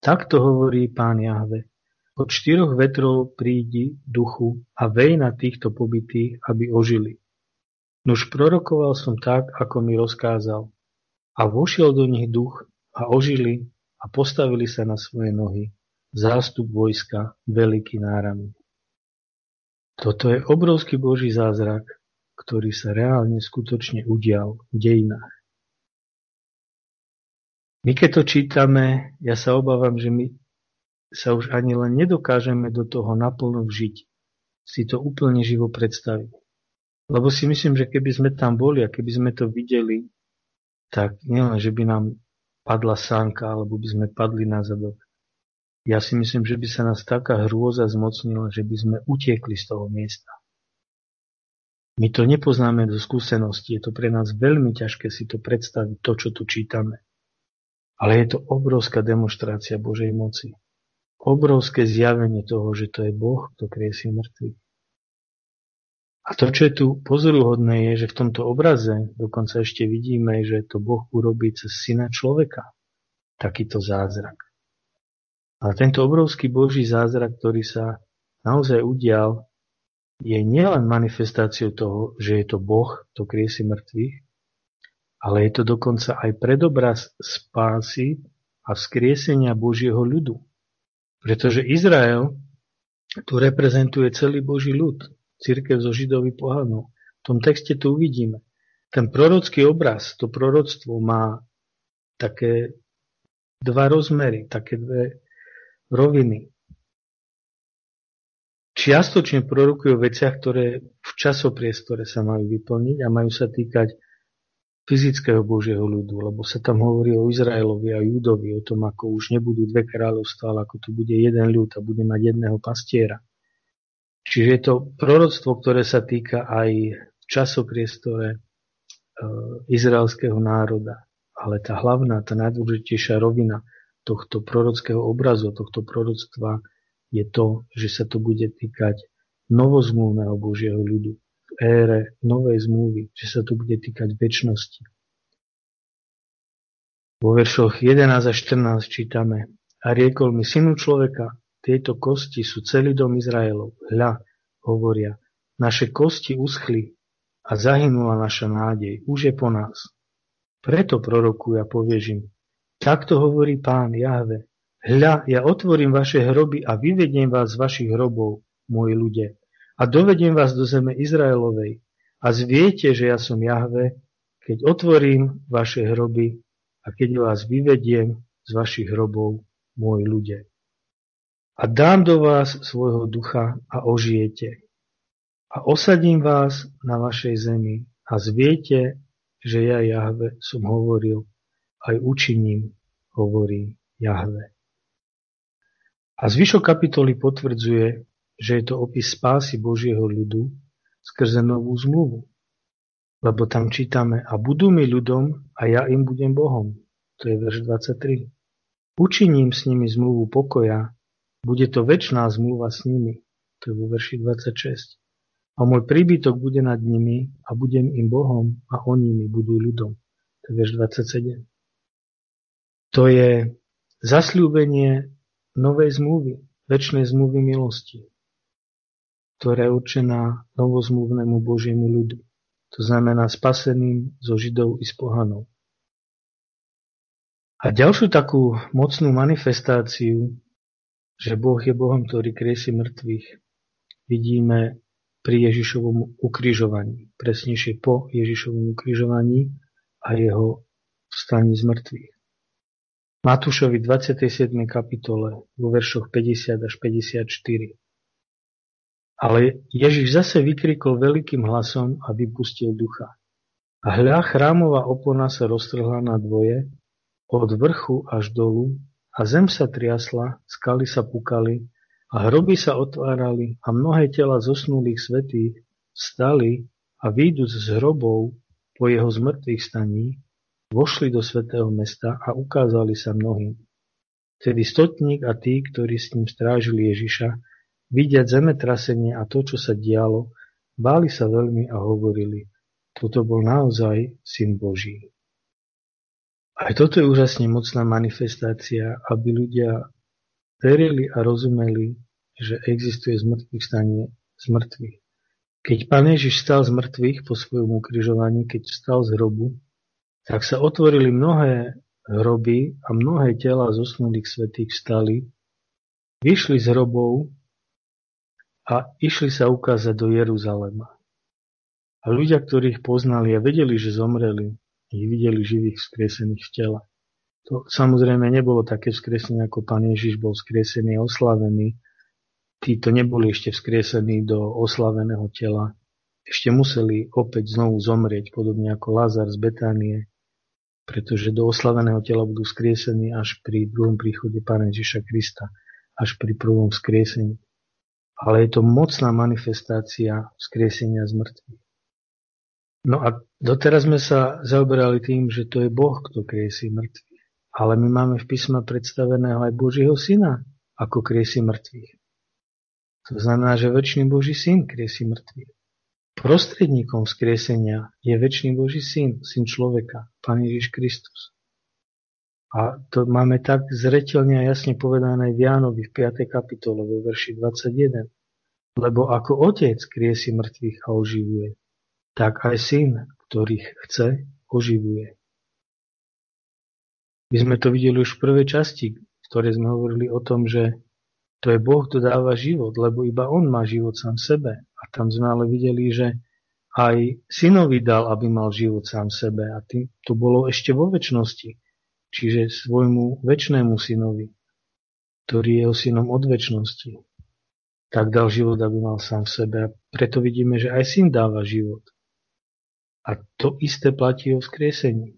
Takto hovorí Pán Jahve. Od štyroch vetrov prídi duchu a vej na týchto pobytých, aby ožili. Nuž prorokoval som tak, ako mi rozkázal. A vošiel do nich duch a ožili a postavili sa na svoje nohy. Zástup vojska, veľký náramný. Toto je obrovský Boží zázrak, ktorý sa reálne skutočne udial v dejinách. My keď to čítame, ja sa obávam, že my sa už ani len nedokážeme do toho naplno vžiť. Si to úplne živo predstaviť. Lebo si myslím, že keby sme tam boli a keby sme to videli, tak nielen, že by nám padla sánka, alebo by sme padli na zadok. Ja si myslím, že by sa nás taká hrôza zmocnila, že by sme utiekli z toho miesta. My to nepoznáme do skúsenosti. Je to pre nás veľmi ťažké si to predstaviť, to, čo tu čítame. Ale je to obrovská demonštrácia Božej moci. Obrovské zjavenie toho, že to je Boh, kto kriesí mŕtvych. A to, čo je tu pozoruhodné, je, že v tomto obraze dokonca ešte vidíme, že to Boh urobí cez syna človeka. Takýto zázrak. A tento obrovský Boží zázrak, ktorý sa naozaj udial, je nielen manifestáciou toho, že je to Boh, kto kriesí mŕtvych, ale je to dokonca aj predobraz spásy a vzkriesenia Božieho ľudu. Pretože Izrael tu reprezentuje celý Boží ľud, cirkev zo židov i pohanov. V tom texte to uvidíme. Ten prorocký obraz, to proroctvo má také dva rozmery, také dve roviny. Čiastočne prorokujú o veciach, ktoré v časopriestore sa majú vyplniť a majú sa týkať fyzického Božieho ľudu, lebo sa tam hovorí o Izraelovi a Júdovi, o tom, ako už nebudú dve kráľovstvá, ale ako tu bude jeden ľud a bude mať jedného pastiera. Čiže je to proroctvo, ktoré sa týka aj v časopriestore e, izraelského národa. Ale tá hlavná, tá najdôležitejšia rovina tohto prorockého obrazu, tohto proroctva je to, že sa to bude týkať novozmluvného Božieho ľudu. Ére novej zmluvy, že sa tu bude týkať večnosti. Vo veršoch jedenásť a štrnásť čítame a riekol mi, synu človeka, tieto kosti sú celý dom Izraelov. Hľa, hovoria, naše kosti uschli a zahynula naša nádej, už je po nás. Preto prorokuj a povieš im, takto hovorí Pán Jahve, hľa, ja otvorím vaše hroby a vyvediem vás z vašich hrobov, moji ľudia. A dovediem vás do zeme Izraelovej a zviete, že ja som Jahve, keď otvorím vaše hroby a keď vás vyvediem z vašich hrobov, moji ľudia. A dám do vás svojho ducha a ožijete. A osadím vás na vašej zemi a zviete, že ja Jahve som hovoril, aj učiním, hovorí Jahve. A zvyšok kapitoly potvrdzuje, že je to opis spásy Božieho ľudu skrze novú zmluvu. Lebo tam čítame, a budú mi ľudom a ja im budem Bohom. To je verš dvadsaťtri. Učiním s nimi zmluvu pokoja, bude to večná zmluva s nimi. To je vo verši dvadsaťšesť. A môj príbytok bude nad nimi a budem im Bohom a oni mi budú ľudom. To je verš dvadsaťsedem. To je zasľúbenie novej zmluvy, večnej zmluvy milosti, ktorá je určená novozmluvnému Božiemu ľudu. To znamená spaseným zo Židov i z pohanov. A ďalšiu takú mocnú manifestáciu, že Boh je Bohom, ktorý kriesi mŕtvych, vidíme pri Ježišovom ukrižovaní, presnejšie po Ježišovom ukrižovaní a jeho vstaní z mŕtvych. Matúšovi dvadsiatej siedmej kapitole vo veršoch päťdesiat až päťdesiatštyri. Ale Ježiš zase vykrikol veľkým hlasom a vypustil ducha. A hľa, chrámová opona sa roztrhla na dvoje, od vrchu až dolu, a zem sa triasla, skaly sa pukali, a hroby sa otvárali, a mnohé tela zosnulých svätých vstali a výjdúc z hrobov po jeho zmrtvých staní, vošli do svätého mesta a ukázali sa mnohým. Tedy stotník a tí, ktorí s ním strážili Ježiša, vidiac zemetrasenie a to, čo sa dialo, báli sa veľmi a hovorili, toto bol naozaj Syn Boží. Aj toto je úžasne mocná manifestácia, aby ľudia verili a rozumeli, že existuje zmrtvých stanie zmrtvých. Keď Pán Ježiš stal z mŕtvych po svojom ukrižovaní, keď vstal z hrobu, tak sa otvorili mnohé hroby a mnohé tela zosnulých svätých vstali, vyšli z hrobov a išli sa ukázať do Jeruzalema. A ľudia, ktorých poznali a vedeli, že zomreli, ich videli živých vzkriesených v tele. To samozrejme nebolo také vzkriesenie, ako Pán Ježiš bol vzkriesený a oslavený. Títo neboli ešte vzkriesení do oslaveného tela. Ešte museli opäť znovu zomrieť, podobne ako Lazar z Betánie, pretože do oslaveného tela budú skriesení až pri druhom príchode Pána Ježiša Krista, až pri prvom skriesení. Ale je to mocná manifestácia skriesenia z mŕtvych. No a doteraz sme sa zaoberali tým, že to je Boh, kto kriesí mŕtvych. Ale my máme v písme predstaveného aj Božieho Syna, ako kriesí mŕtvych. To znamená, že večný Boží Syn kriesí mŕtvych. Prostredníkom vzkriesenia je večný Boží Syn, Syn človeka, Pán Ježiš Kristus. A to máme tak zreteľne a jasne povedané v Jánovi v piatej kapitole vo verši dvadsaťjeden. Lebo ako Otec kriesí mŕtvych a oživuje, tak aj Syn, ktorých chce, oživuje. My sme to videli už v prvej časti, v ktorej sme hovorili o tom, že to je Boh, kto dáva život, lebo iba On má život sám sebe. A tam sme ale videli, že aj Synovi dal, aby mal život sám sebe. A tým, to bolo ešte vo večnosti. Čiže svojmu večnému Synovi, ktorý je jeho Synom od večnosti, tak dal život, aby mal sám sebe. A preto vidíme, že aj Syn dáva život. A to isté platí o vzkriesení.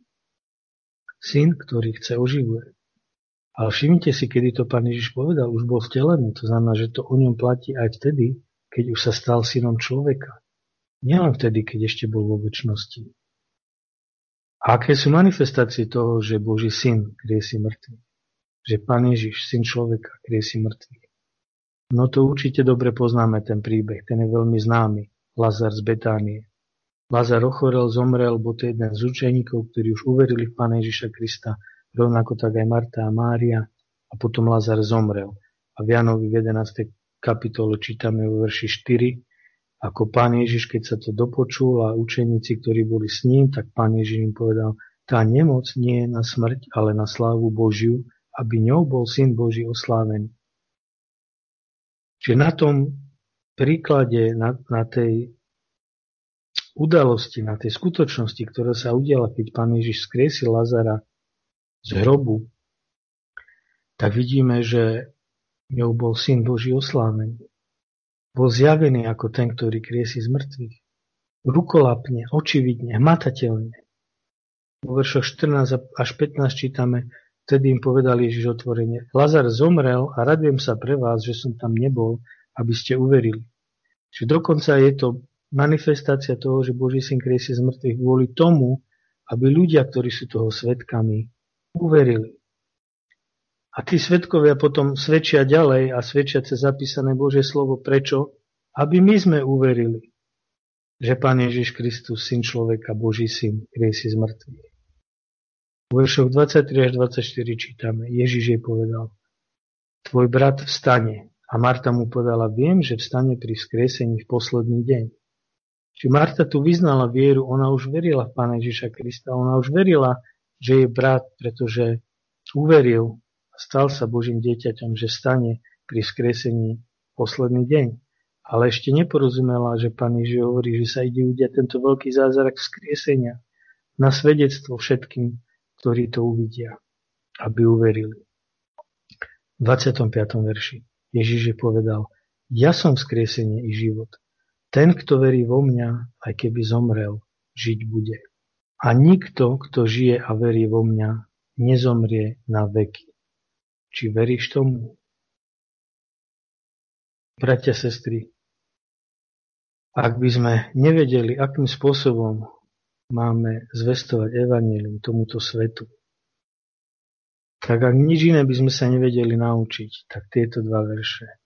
Syn, ktorý chce, oživuje. Ale všimnite si, kedy to Pán Ježiš povedal, už bol vtelený. To znamená, že to o ňom platí aj vtedy, keď už sa stal synom človeka. Nielen vtedy, keď ešte bol vo večnosti. A aké sú manifestácie toho, že Boží Syn kriesí mŕtvych? Že Pán Ježiš, Syn človeka, kriesí mŕtvych? No to určite dobre poznáme ten príbeh, ten je veľmi známy. Lazar z Betánie. Lazar ochorel, zomrel, bo to je jeden z učeníkov, ktorí už uverili v Pána Ježiša Krista, rovnako tak aj Marta a Mária, a potom Lazar zomrel. A v Jánovi v jedenástej kapitole čítame vo verši štyri, ako Pán Ježiš, keď sa to dopočul a učeníci, ktorí boli s ním, tak Pán Ježiš im povedal, tá nemoc nie je na smrť, ale na slávu Božiu, aby ňou bol Syn Boží oslávený. Čiže na tom príklade, na, na tej udalosti, na tej skutočnosti, ktorá sa udiala, keď Pán Ježiš skriesil Lazara z hrobu, tak vidíme, že ňou bol Syn Boží oslávený. Bol zjavený ako ten, ktorý kriesí z mŕtvych. rukolapne, očividne, hmatateľne. Vo veršoch štrnásť až pätnásť čítame, vtedy im povedal Ježiš otvorene: Lazar zomrel a radujem sa pre vás, že som tam nebol, aby ste uverili. Čiže dokonca je to manifestácia toho, že Boží syn kriesie z mŕtvych kvôli tomu, aby ľudia, ktorí sú toho svedkami, uverili. A tí svedkovia potom svedčia ďalej a svedčia cez zapísané Božie slovo. Prečo? Aby my sme uverili, že Pán Ježiš Kristus, Syn človeka, Boží syn, kriesi z mŕtvych. V veršoch dvadsaťtri až dvadsaťštyri čítame, Ježiš jej povedal: Tvoj brat vstane. A Marta mu povedala: Viem, že vstane pri vzkriesení v posledný deň. Či Marta tu vyznala vieru, ona už verila v Pána Ježiša Krista, ona už verila, že je brat, pretože uveril, stal sa Božím dieťaťom, že stane pri vzkriesení posledný deň. Ale ešte neporozumela, že Pán Ježiš hovorí, že sa ide udiať tento veľký zázrak vzkriesenia na svedectvo všetkým, ktorí to uvidia, aby uverili. V dvadsiatom piatom verši Ježiš je povedal: Ja som vzkriesenie i život. Ten, kto verí vo mňa, aj keby zomrel, žiť bude. A nikto, kto žije a verí vo mňa, nezomrie na veky. Či veríš tomu? Bratia, sestry, ak by sme nevedeli, akým spôsobom máme zvestovať evanjelium tomuto svetu, tak ak nič iné by sme sa nevedeli naučiť, tak tieto dva verše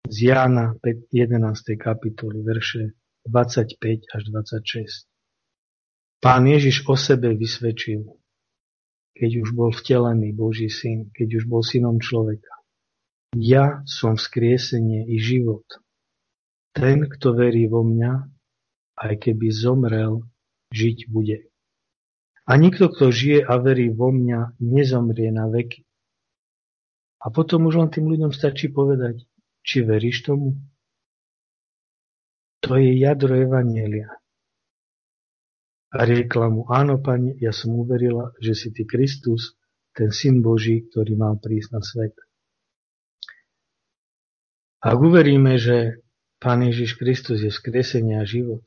z Jána jedenástej kapitoly, verše dvadsaťpäť až dvadsaťšesť. Pán Ježiš o sebe vysvedčil, keď už bol vtelený Boží syn, keď už bol synom človeka: Ja som vzkriesenie i život. Ten, kto verí vo mňa, aj keby zomrel, žiť bude. A nikto, kto žije a verí vo mňa, nezomrie na veky. A potom už len tým ľuďom stačí povedať, či veríš tomu? To je jadro evanjelia. A riekla mu: Áno, Pane, ja som uverila, že si ty Kristus, ten Syn Boží, ktorý mal prísť na svet. Ak uveríme, že Pán Ježiš Kristus je vzkriesenie a život,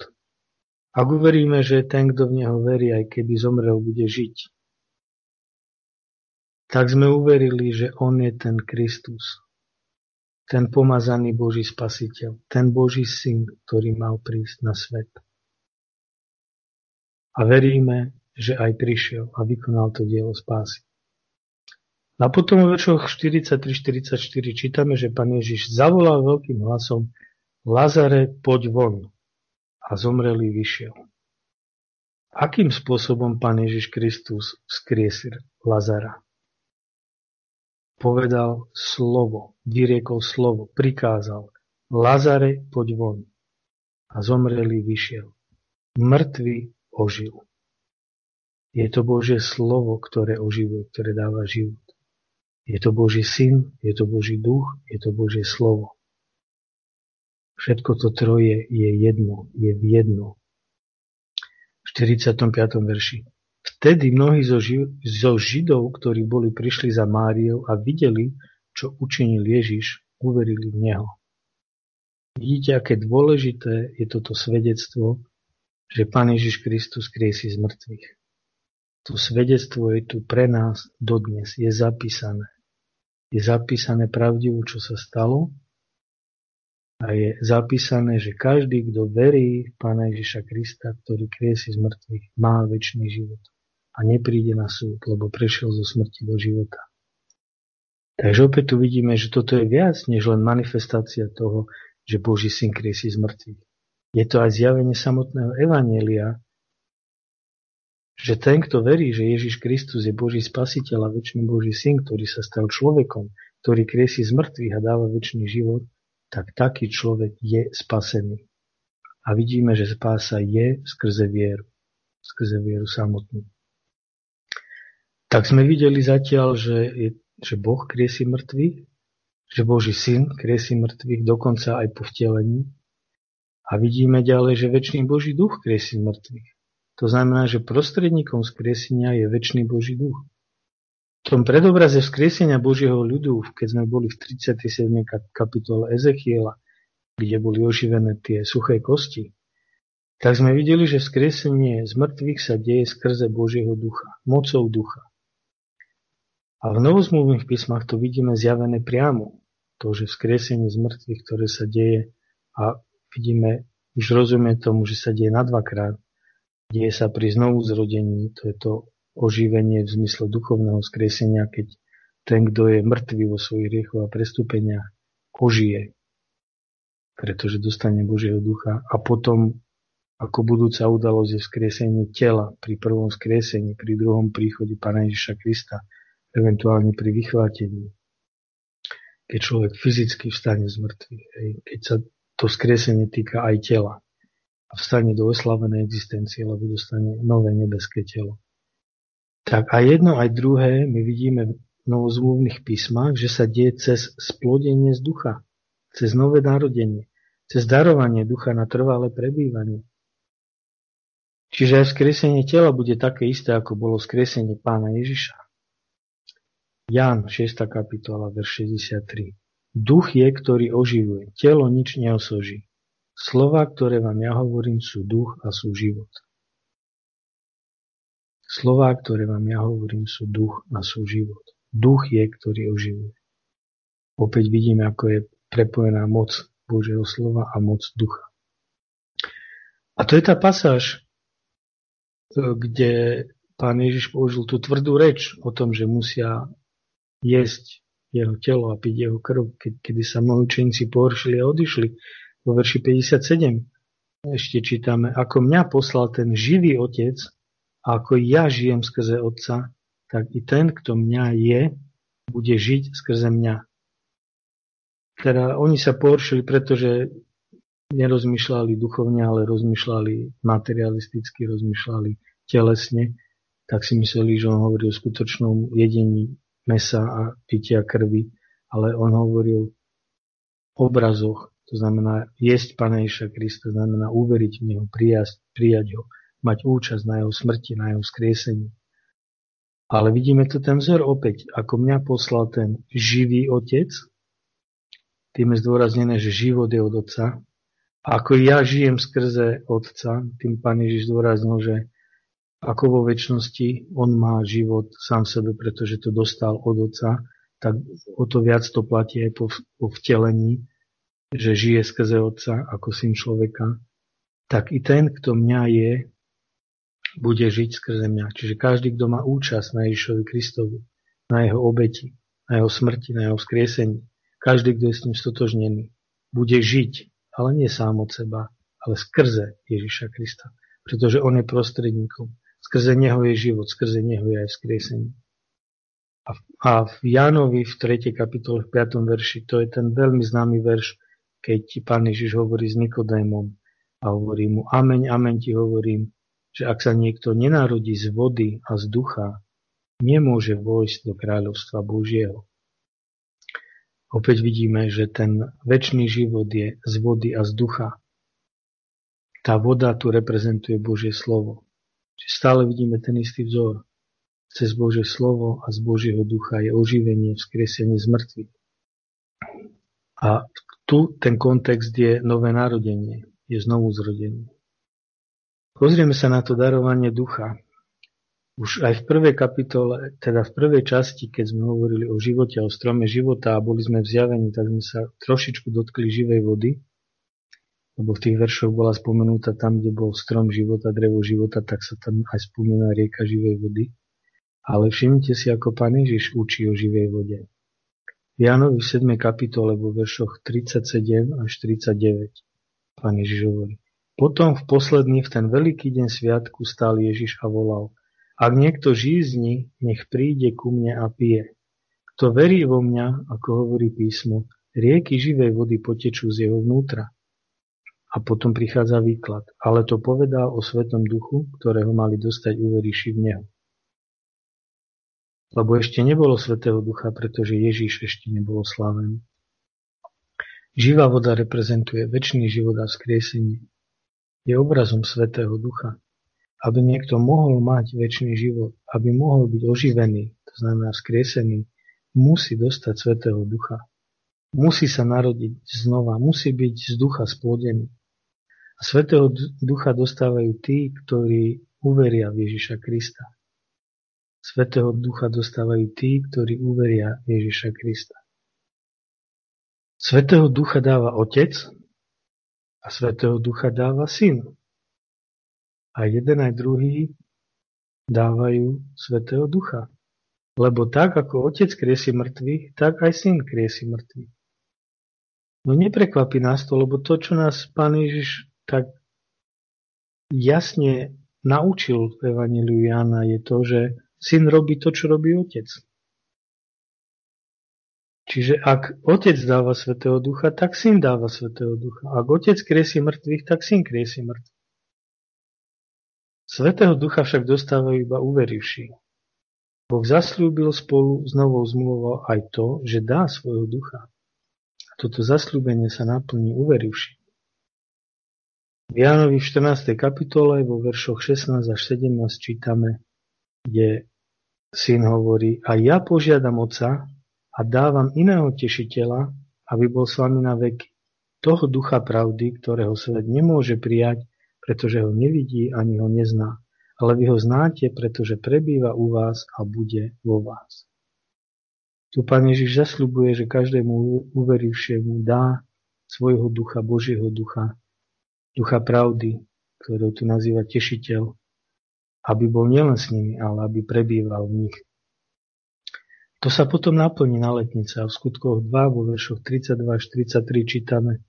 ak uveríme, že ten, kto v Neho verí, aj keby zomrel, bude žiť, tak sme uverili, že On je ten Kristus, ten pomazaný Boží Spasiteľ, ten Boží Syn, ktorý mal prísť na svet. A veríme, že aj prišiel a vykonal to dielo spásy. A potom v veršoch štyridsaťtri štyridsaťštyri čítame, že Pán Ježiš zavolal veľkým hlasom: Lazare, poď von. A zomrelý vyšiel. Akým spôsobom Pán Ježiš Kristus vzkriesil Lazara? Povedal slovo, vyriekol slovo, prikázal: Lazare, poď von. A zomrelý vyšiel. Mŕtvy ožil. Je to Božie slovo, ktoré oživuje, ktoré dáva život. Je to Boží syn, je to Boží duch, je to Božie slovo. Všetko to troje je jedno, je v jedno. V štyridsiatom piatom verši. Vtedy mnohí zo, živ- zo Židov, ktorí boli, prišli za Máriou a videli, čo učinil Ježiš, uverili v Neho. Vidíte, aké dôležité je toto svedectvo, že Pán Ježiš Kristus kriesí z mŕtvych. To svedectvo je tu pre nás dodnes, je zapísané. Je zapísané pravdivo, čo sa stalo, a je zapísané, že každý, kto verí v Pána Ježiša Krista, ktorý kriesí z mŕtvych, má večný život a nepríde na súd, lebo prešiel zo smrti do života. Takže opäť tu vidíme, že toto je viac než len manifestácia toho, že Boží syn kriesí z mŕtvych. Je to aj zjavenie samotného evanjelia, že ten, kto verí, že Ježiš Kristus je Boží Spasiteľ a večný Boží syn, ktorý sa stal človekom, ktorý kriesí z mŕtvych a dáva večný život, tak taký človek je spasený. A vidíme, že spása je skrze vieru, skrze vieru samotnú. Tak sme videli zatiaľ, že, je, že Boh kriesí mŕtvych, že Boží syn kriesí mŕtvych, dokonca aj po vtelení. A vidíme ďalej, že večný Boží duch kriesí mŕtvych. To znamená, že prostredníkom vzkriesenia je večný Boží duch. V tom predobraze vzkriesenia Božieho ľudu, keď sme boli v tridsiatej siedmej kapitole Ezechiela, kde boli oživené tie suché kosti, tak sme videli, že vzkriesenie z mŕtvych sa deje skrze Božieho ducha, mocou ducha. A v novozmluvných písmach to vidíme zjavené priamo. To, že vzkriesenie z mŕtvych, ktoré sa deje, a vidíme, už rozumie tomu, že sa deje na dvakrát, deje sa pri znovuzrodení, to je to oživenie v zmysle duchovného vzkriesenia, keď ten, kto je mŕtvý vo svojich hriechoch a prestúpeniach, ožije, pretože dostane Božieho ducha. A potom, ako budúca udalosť, je vzkriesenie tela pri prvom vzkriesení, pri druhom príchode Pána Ježiša Krista, eventuálne pri vychvátení, keď človek fyzicky vstane z mŕtvych, keď sa to vzkriesenie týka aj tela a vstane do oslavenej existencie, lebo dostane nové nebeské telo. Tak a jedno, aj druhé my vidíme v novozmluvných písmach, že sa deje cez splodenie z ducha, cez nové narodenie, cez darovanie ducha na trvalé prebývanie. Čiže aj vzkriesenie tela bude také isté, ako bolo vzkriesenie Pána Ježiša. Ján, šiesta kapitola, verš šesťdesiattri. Duch je, ktorý oživuje, telo nič neosoží. Slová, ktoré vám ja hovorím, sú duch a sú život. Slová, ktoré vám ja hovorím, sú duch a sú život. Duch je, ktorý oživuje. Opäť vidíme, ako je prepojená moc Božieho slova a moc ducha. A to je tá pasáž, kde Pán Ježiš použil tú tvrdú reč o tom, že musia jesť jeho telo a piť jeho krv, keď, kedy sa mnohí učeníci pohoršili a odišli. Vo verši päťdesiatsedem ešte čítame, ako mňa poslal ten živý otec a ako ja žijem skrze otca, tak i ten, kto mňa je, bude žiť skrze mňa. Teda oni sa pohoršili, pretože nerozmýšľali duchovne, ale rozmýšľali materialisticky, rozmýšľali telesne. Tak si mysleli, že on hovorí o skutočnom jedení mesa a pitia krvi, ale on hovoril o obrazoch, to znamená jesť Pána Ježiša Krista, znamená uveriť v neho, prijať, prijať ho, mať účasť na jeho smrti, na jeho vzkriesení. Ale vidíme tu ten vzor opäť, ako mňa poslal ten živý otec, tým je zdôraznené, že život je od otca. A ako ja žijem skrze otca, tým Pán Ježiš zdôraznil, že ako vo večnosti on má život sám sebe, pretože to dostal od otca, tak o to viac to platí aj po, po vtelení, že žije skrze otca ako syn človeka. Tak i ten, kto mňa je, bude žiť skrze mňa. Čiže každý, kto má účasť na Ježišovi Kristovi, na jeho obeti, na jeho smrti, na jeho vzkriesení, každý, kto je s ním stotožnený, bude žiť, ale nie sám od seba, ale skrze Ježiša Krista, pretože on je prostredníkom. Skrze neho je život, skrze neho je aj vzkriesenie. A v, a v Jánovi v tretej kapitole v piatom verši, to je ten veľmi známy verš, keď ti Pán Ježiš hovorí s Nikodémom a hovorí mu: amen, amen ti hovorím, že ak sa niekto nenarodí z vody a z ducha, nemôže vojsť do kráľovstva Božieho. Opäť vidíme, že ten večný život je z vody a z ducha. Tá voda tu reprezentuje Božie slovo. Čiže stále vidíme ten istý vzor. Cez Božie slovo a z Božieho ducha je oživenie, vzkriesenie z mŕtvych. A tu ten kontext je nové narodenie, je znovuzrodenie. Pozrieme sa na to darovanie ducha. Už aj v prvej kapitole, teda v prvej časti, keď sme hovorili o živote, o strome života a boli sme v zjavení, tak sme sa trošičku dotkli živej vody, lebo v tých veršoch bola spomenutá tam, kde bol strom života, drevo života, tak sa tam aj spomína rieka živej vody. Ale všimnite si, ako Pán Ježiš učí o živej vode. V Jánovi v siedmej kapitole vo veršoch tridsaťsedem až tridsaťdeväť Pán Ježiš hovorí: potom v posledný, v ten veľký deň sviatku, stál Ježiš a volal: ak niekto žízni, nech príde ku mne a pije. Kto verí vo mňa, ako hovorí písmo, rieky živej vody potečú z jeho vnútra. A potom prichádza výklad. Ale to povedal o Svätom Duchu, ktorého mali dostať uveríši v neho. Lebo ešte nebolo Svätého Ducha, pretože Ježiš ešte nebolo slavený. Živá voda reprezentuje večný život a vzkriesenie. Je obrazom Svätého Ducha. Aby niekto mohol mať večný život, aby mohol byť oživený, to znamená vzkriesený, musí dostať Svätého Ducha. Musí sa narodiť znova, musí byť z ducha splodený. A Svätého Ducha dostávajú tí, ktorí uveria v Ježiša Krista. Svätého Ducha dostávajú tí, ktorí uveria v Ježiša Krista. Svätého Ducha dáva Otec a Svätého Ducha dáva Syn. A jeden aj druhý dávajú Svätého Ducha. Lebo tak, ako Otec kriesi mŕtvych, tak aj Syn kriesi mŕtvych. No neprekvapí nás to, lebo to, čo nás Pán Ježiš tak jasne naučil v Evaneliu Jána, je to, že Syn robí to, čo robí Otec. Čiže ak Otec dáva Svätého Ducha, tak Syn dáva Svätého Ducha. Ak Otec kriesí mŕtvych, tak Syn kriesí mŕtvych. Svätého Ducha však dostávajú iba uverivší. Boh zasľúbil spolu s novou zmluvou aj to, že dá svojho Ducha. A toto zasľúbenie sa naplní uverivší. V Jánovi v štrnástej kapitole vo veršoch šestnásť až sedemnásť čítame, kde Syn hovorí: a ja požiadam Otca a dávam iného tešiteľa, aby bol s vami na veky, toho Ducha pravdy, ktorého svet nemôže prijať, pretože ho nevidí ani ho nezná, ale vy ho znáte, pretože prebýva u vás a bude vo vás. Tu Pán Ježiš zasľubuje, že každému uverivšiemu dá svojho Ducha, Božieho Ducha, Ducha pravdy, ktorého tu nazýva tešiteľ, aby bol nielen s nimi, ale aby prebýval v nich. To sa potom naplní na letnice a v Skutkoch dva, vo veršoch tridsaťdva až tridsaťtri čítame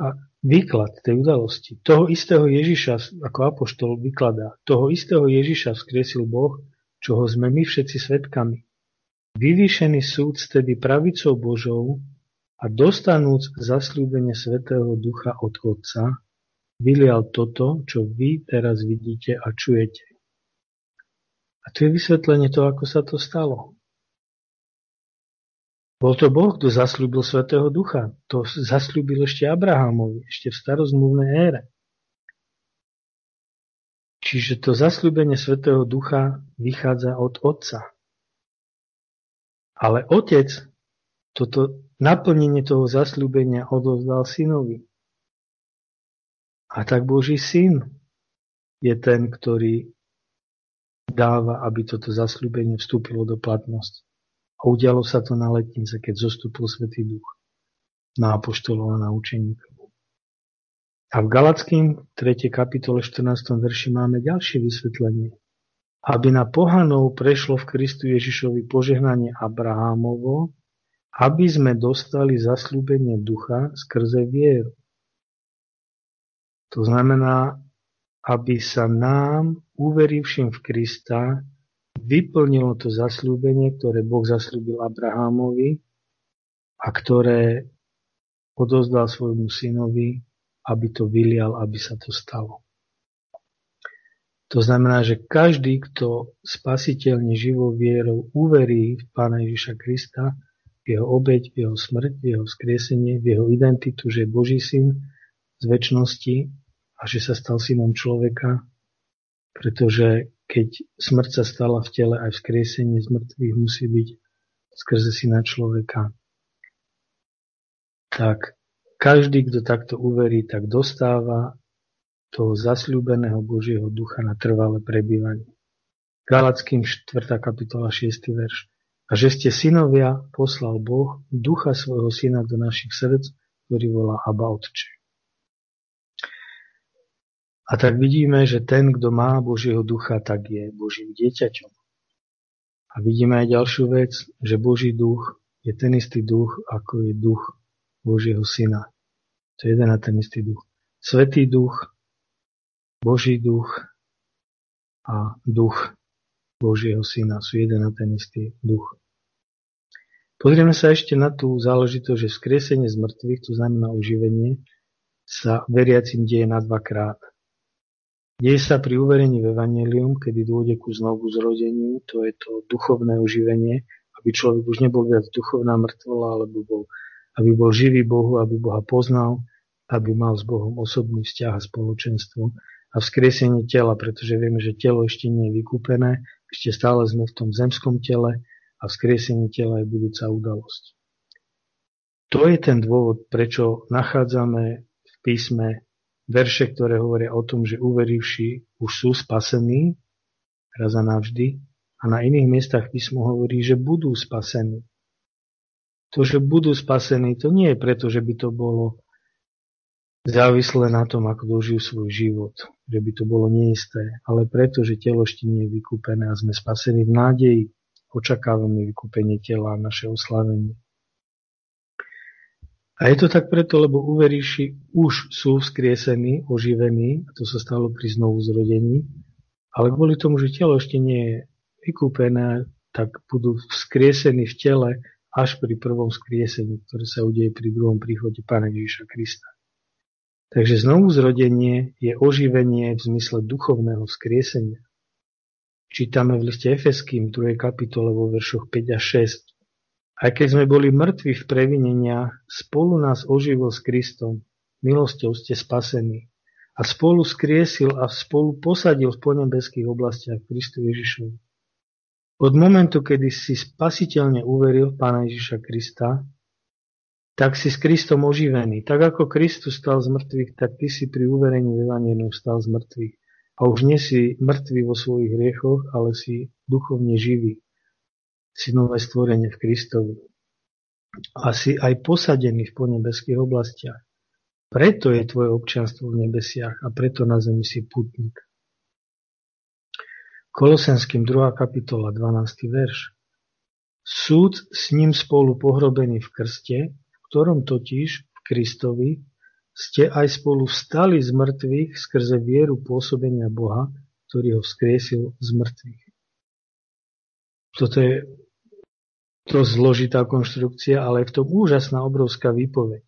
a výklad tej udalosti. Toho istého Ježiša, ako apoštol vykladá, toho istého Ježiša vzkriesil Boh, čoho sme my všetci svedkami. Vyvýšený súd tedy pravicou Božou, a dostanúc zasľúbenie Svätého Ducha od Otca, vylial toto, čo vy teraz vidíte a čujete. A tu je vysvetlenie toho, ako sa to stalo. Bol to Boh, kto zasľúbil Svätého Ducha. To zasľúbil ešte Abrahamovi, ešte v starozmluvnej ére. Čiže to zasľúbenie Svätého Ducha vychádza od Otca. Ale Otec toto naplnenie toho zasľúbenia odovzdal Synovi. A tak Boží Syn je ten, ktorý dáva, aby toto zasľúbenie vstúpilo do platnosti. A udialo sa to na letnice, keď zostúpil Svätý Duch na apoštolov a na učeníkov. A v Galackým tretej kapitole štrnástom verši máme ďalšie vysvetlenie. Aby na pohanov prešlo v Kristu Ježišovi požehnanie Abrahámovo, aby sme dostali zasľúbenie Ducha skrze vieru. To znamená, aby sa nám, uverivším v Krista, vyplnilo to zasľúbenie, ktoré Boh zasľúbil Abrahamovi a ktoré odozdal svojmu synovi, aby to vylial, aby sa to stalo. To znamená, že každý, kto spasiteľne živou vierou uverí v Pána Ježiša Krista, v jeho obeť, v jeho smrť, v jeho vzkriesenie, v jeho identitu, že je Boží Syn z večnosti a že sa stal synom človeka, pretože keď smrť sa stala v tele, aj vzkriesenie z mŕtvych musí byť skrze Syna človeka. Tak každý, kto takto uverí, tak dostáva toho zasľúbeného Božieho Ducha na trvalé prebývanie. Galackým štvrtá kapitola šiesty verš. A že ste synovia, poslal Boh Ducha svojho Syna do našich srdc, ktorý volá Abba, Otče. A tak vidíme, že ten, kto má Božieho Ducha, tak je Božím dieťaťom. A vidíme aj ďalšiu vec, že Boží Duch je ten istý Duch, ako je Duch Božieho Syna. To je jeden a ten istý Duch. Svätý Duch, Boží Duch a Duch Božieho Syna sú jeden a ten istý Duch. Pozrieme sa ešte na tú záležitosť, že vzkriesenie z mŕtvych, to znamená oživenie, sa veriacim deje na dvakrát. Deje sa pri uverení v Evanjelium, kedy dôjde ku znovu zrodeniu, to je to duchovné oživenie, aby človek už nebol viac duchovná mŕtvola, ale bol, aby bol živý Bohu, aby Boha poznal, aby mal s Bohom osobný vzťah a spoločenstvo. A vzkriesenie tela, pretože vieme, že telo ešte nie je vykúpené, ešte stále sme v tom zemskom tele, a vzkriesenie tela je budúca udalosť. To je ten dôvod, prečo nachádzame v písme verše, ktoré hovoria o tom, že uverivší už sú spasení raz a navždy, a na iných miestach písmo hovorí, že budú spasení. To, že budú spasení, to nie je preto, že by to bolo závislé na tom, ako dožijú svoj život, že by to bolo neisté, ale preto, že telo ešte nie je vykúpené a sme spasení v nádeji, očakávame vykúpenie tela a naše oslavenie. A je to tak preto, lebo uveríši už sú vzkriesení, oživení, a to sa stalo pri znovuzrodení, ale kvôli tomu, že telo ešte nie je vykúpené, tak budú vzkriesení v tele až pri prvom vzkriesení, ktoré sa udeje pri druhom príchode Pána Ježiša Krista. Takže znovuzrodenie je oživenie v zmysle duchovného vzkriesenia. Čítame v liste Efeským druhej kapitole vo veršoch päť a šesť. Aj keď sme boli mŕtvi v previneniach, spolu nás oživil s Kristom, milosťou ste spasení. A spolu skriesil a spolu posadil v ponebeských oblastiach Kristu Ježišovi. Od momentu, kedy si spasiteľne uveril Pána Ježiša Krista, tak si s Kristom oživený. Tak ako Kristus stal z mŕtvych, tak ty si pri uverení v Evanjeliu stal z mŕtvych. A už nie si mŕtvy vo svojich hriechoch, ale si duchovne živý. Si nové stvorenie v Kristovi. A si aj posadený v ponebeských oblastiach. Preto je tvoje občianstvo v nebesiach a preto na zemi si putník. Kolosenským druhá kapitola, dvanásty verš. Súd s ním spolu pohrobený v krste, v ktorom totiž v Kristovi ste aj spolu vstali z mŕtvych skrze vieru pôsobenia Boha, ktorý ho vzkriesil z mŕtvych. Toto je to zložitá konštrukcia, ale je v tom úžasná obrovská výpoveď.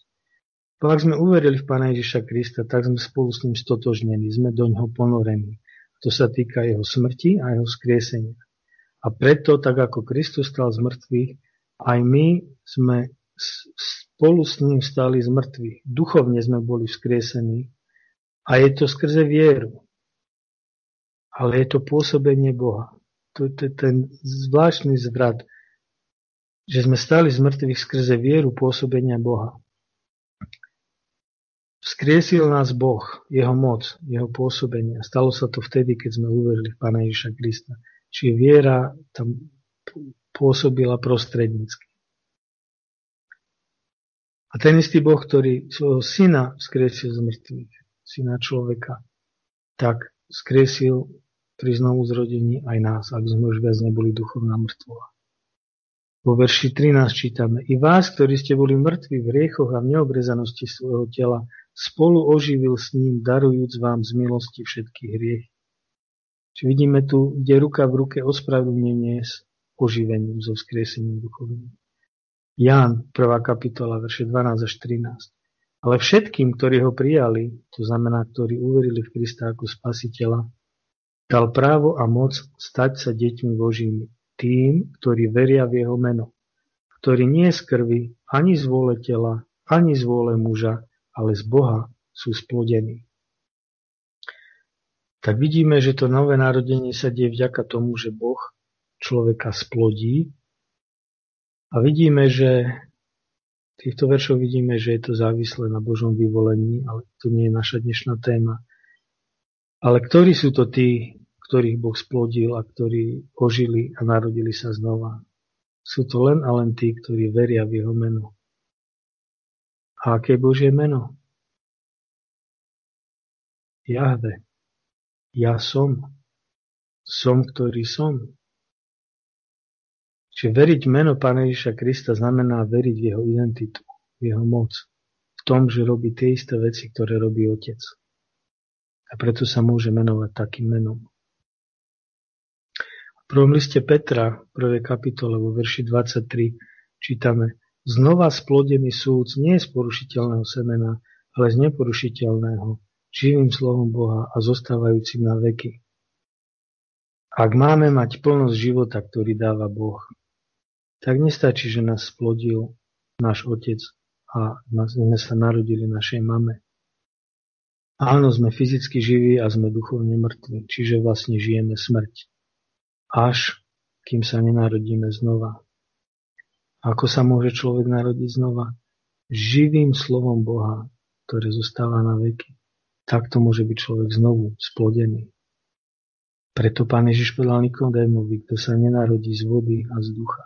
Ak sme uverili v Pána Ježiša Krista, tak sme spolu s ním stotožnení, sme do ňoho ponorení. To sa týka jeho smrti a jeho vzkriesenia. A preto, tak ako Kristus stal z mŕtvych, aj my sme spolu s ním stali z mŕtvych. Duchovne sme boli vzkriesení a je to skrze vieru. Ale je to pôsobenie Boha. To je ten zvláštny zvrat, že sme stali z mŕtvych skrze vieru pôsobenia Boha. Vzkriesil nás Boh, jeho moc, jeho pôsobenie. Stalo sa to vtedy, keď sme uverili v Pána Ježiša Krista. Čiže viera tam pôsobila prostrednícky. A ten istý Boh, ktorý svojho syna vzkriesil z mŕtvych, syna človeka, tak vzkriesil pri znovuzrodení aj nás, aby sme už viac neboli duchovná mŕtvola. Vo verši trinásť čítame: I vás, ktorí ste boli mŕtvi v riechoch a v neobrezanosti svojho tela, spolu oživil s ním, darujúc vám z milosti všetky hriechy. Čiže vidíme tu, kde ruka v ruke ospravedlnenie s oživením, so vzkriesením duchovným. Ján, prvá kapitola, verše dvanásť až trinásť. Ale všetkým, ktorí ho prijali, to znamená, ktorí uverili v Krista ako spasiteľa, dal právo a moc stať sa deťmi Božími, tým, ktorí veria v jeho meno, ktorí nie z krvi, ani z vôle tela, ani z vôle muža, ale z Boha sú splodení. Tak vidíme, že to nové narodenie sa deje vďaka tomu, že Boh človeka splodí. A vidíme, že v týchto veršoch vidíme, že je to závislé na Božom vyvolení, ale to nie je naša dnešná téma. Ale ktorí sú to tí, ktorých Boh splodil a ktorí ožili a narodili sa znova? Sú to len a len tí, ktorí veria v jeho meno. A aké Božie meno? Jahve. Ja som. Som, ktorý som. Čiže veriť meno Pána Ježiša Krista znamená veriť v jeho identitu, v jeho moc. V tom, že robí tie isté veci, ktoré robí Otec. A preto sa môže menovať takým menom. V prvom liste Petra, prvej kapitole, vo verši dvadsaťtri, čítame: Znova splodený súd nie je z porušiteľného semena, ale z neporušiteľného, živým slovom Boha a zostávajúcim na veky. Ak máme mať plnosť života, ktorý dáva Boh, tak nestačí, že nás splodil náš Otec a sme sa narodili našej mame. Áno, sme fyzicky živí a sme duchovne mŕtvi, čiže vlastne žijeme smrť, až kým sa nenarodíme znova. Ako sa môže človek narodiť znova? Živým slovom Boha, ktoré zostáva na veky. Takto môže byť človek znovu splodený. Preto Pán Ježiš povedal Nikodémovi, kto sa nenarodí z vody a z ducha,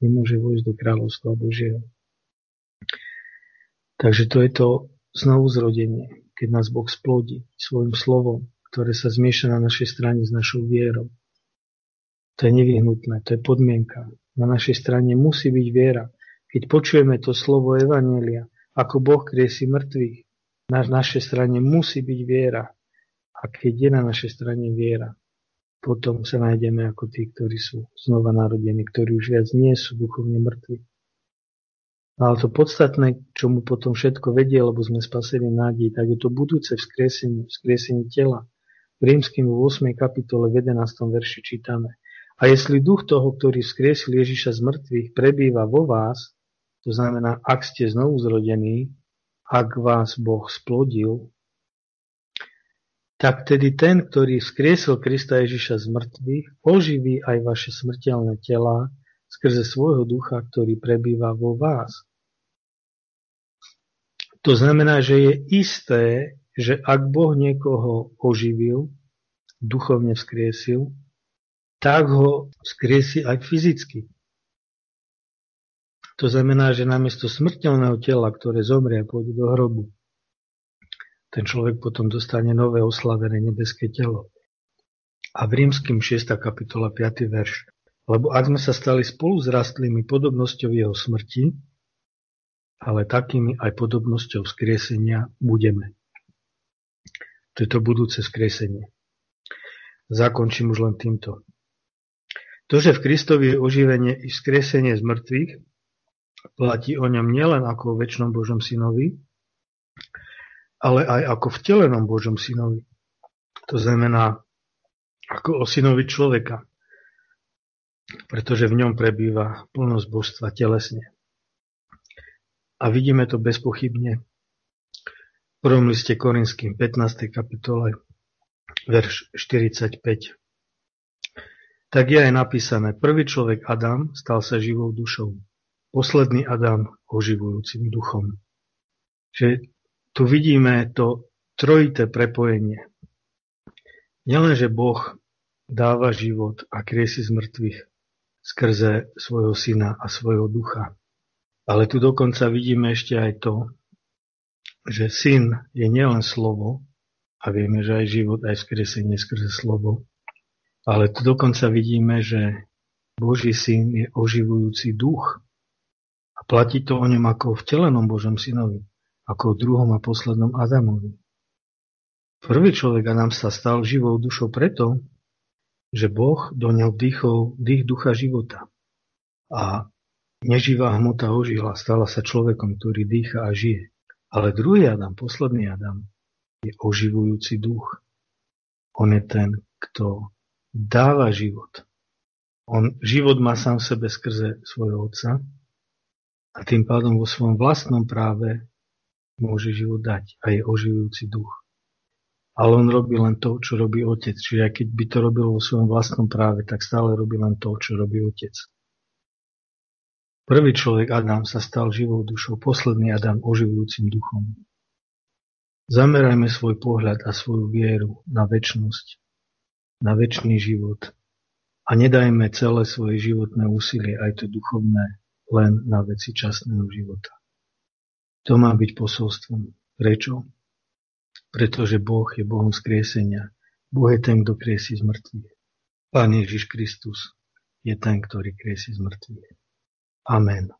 nemôže vojsť do kráľovstva Božieho. Takže to je to znovuzrodenie, keď nás Boh splodí svojim slovom, ktoré sa zmieša na našej strane s našou vierou. To je nevyhnutné, to je podmienka. Na našej strane musí byť viera. Keď počujeme to slovo Evanelia, ako Boh kriesí mŕtvych, na našej strane musí byť viera. A keď je na našej strane viera, potom sa nájdeme ako tí, ktorí sú znova narodení, ktorí už viac nie sú duchovne mŕtvi. Ale to podstatné, čomu potom všetko vedie, lebo sme spasení nádej, tak je to budúce vzkriesenie, vzkriesenie tela. V Rímskym ôsmej kapitole v jedenástom verši čítame: A jestli duch toho, ktorý vzkriesil Ježiša z mŕtvych, prebýva vo vás, to znamená, ak ste znovu zrodení, ak vás Boh splodil, tak tedy ten, ktorý vzkriesil Krista Ježiša z mŕtvych, oživí aj vaše smrteľné telá skrze svojho ducha, ktorý prebýva vo vás. To znamená, že je isté, že ak Boh niekoho oživil, duchovne vzkriesil, tak ho vzkriesí aj fyzicky. To znamená, že namiesto smrteľného tela, ktoré zomrie a pôjde do hrobu, ten človek potom dostane nové oslavené nebeské telo. A v Rímskym šiesta kapitola piaty verš: Lebo ak sme sa stali spolu zrastlými podobnosťou jeho smrti, ale takými aj podobnosťou vzkriesenia budeme. To je to budúce vzkriesenie. Zakončím už len týmto. To, že v Kristovi je oživenie i vzkriesenie z mŕtvych, platí o ňom nielen ako o večnom Božom synovi, ale aj ako vtelenom Božom synovi. To znamená ako o synovi človeka, pretože v ňom prebýva plnosť božstva telesne. A vidíme to bezpochybne v prvom liste Korinským pätnástej kapitole, verš štyridsaťpäť. Tak je aj napísané: Prvý človek Adam stal sa živou dušou, posledný Adam oživujúcim duchom. Že tu vidíme to trojité prepojenie. Nielenže Boh dáva život a kriesi z mŕtvych skrze svojho syna a svojho ducha. Ale tu dokonca vidíme ešte aj to, že syn je nielen slovo, a vieme, že aj život, aj vzkriesenie skrze slovo, ale tu dokonca vidíme, že Boží syn je oživujúci duch a platí to o ňom ako o vtelenom Božom synovi, ako o druhom a poslednom Adamovi. Prvý človek Adam sa stal živou dušou preto, že Boh do ňa vdýchol dých ducha života. A neživá hmota ožila, stala sa človekom, ktorý dýcha a žije. Ale druhý Adam, posledný Adam, je oživujúci duch. On je ten, kto dáva život. On život má sám v sebe skrze svojho otca a tým pádom vo svojom vlastnom práve môže život dať a je oživujúci duch. Ale on robí len to, čo robí otec. Čiže aj keď by to robil vo svojom vlastnom práve, tak stále robí len to, čo robí otec. Prvý človek Adam sa stal živou dušou, posledný Adam oživujúcim duchom. Zamerajme svoj pohľad a svoju vieru na večnosť, na večný život a nedajme celé svoje životné úsilie, aj to duchovné, len na veci časného života. To má byť posolstvom. Prečo? Pretože Boh je Bohom skriesenia. Boh je ten, kto kriesí z mŕtvych. Pán Ježiš Kristus je ten, ktorý kriesí z mŕtvych. Amen.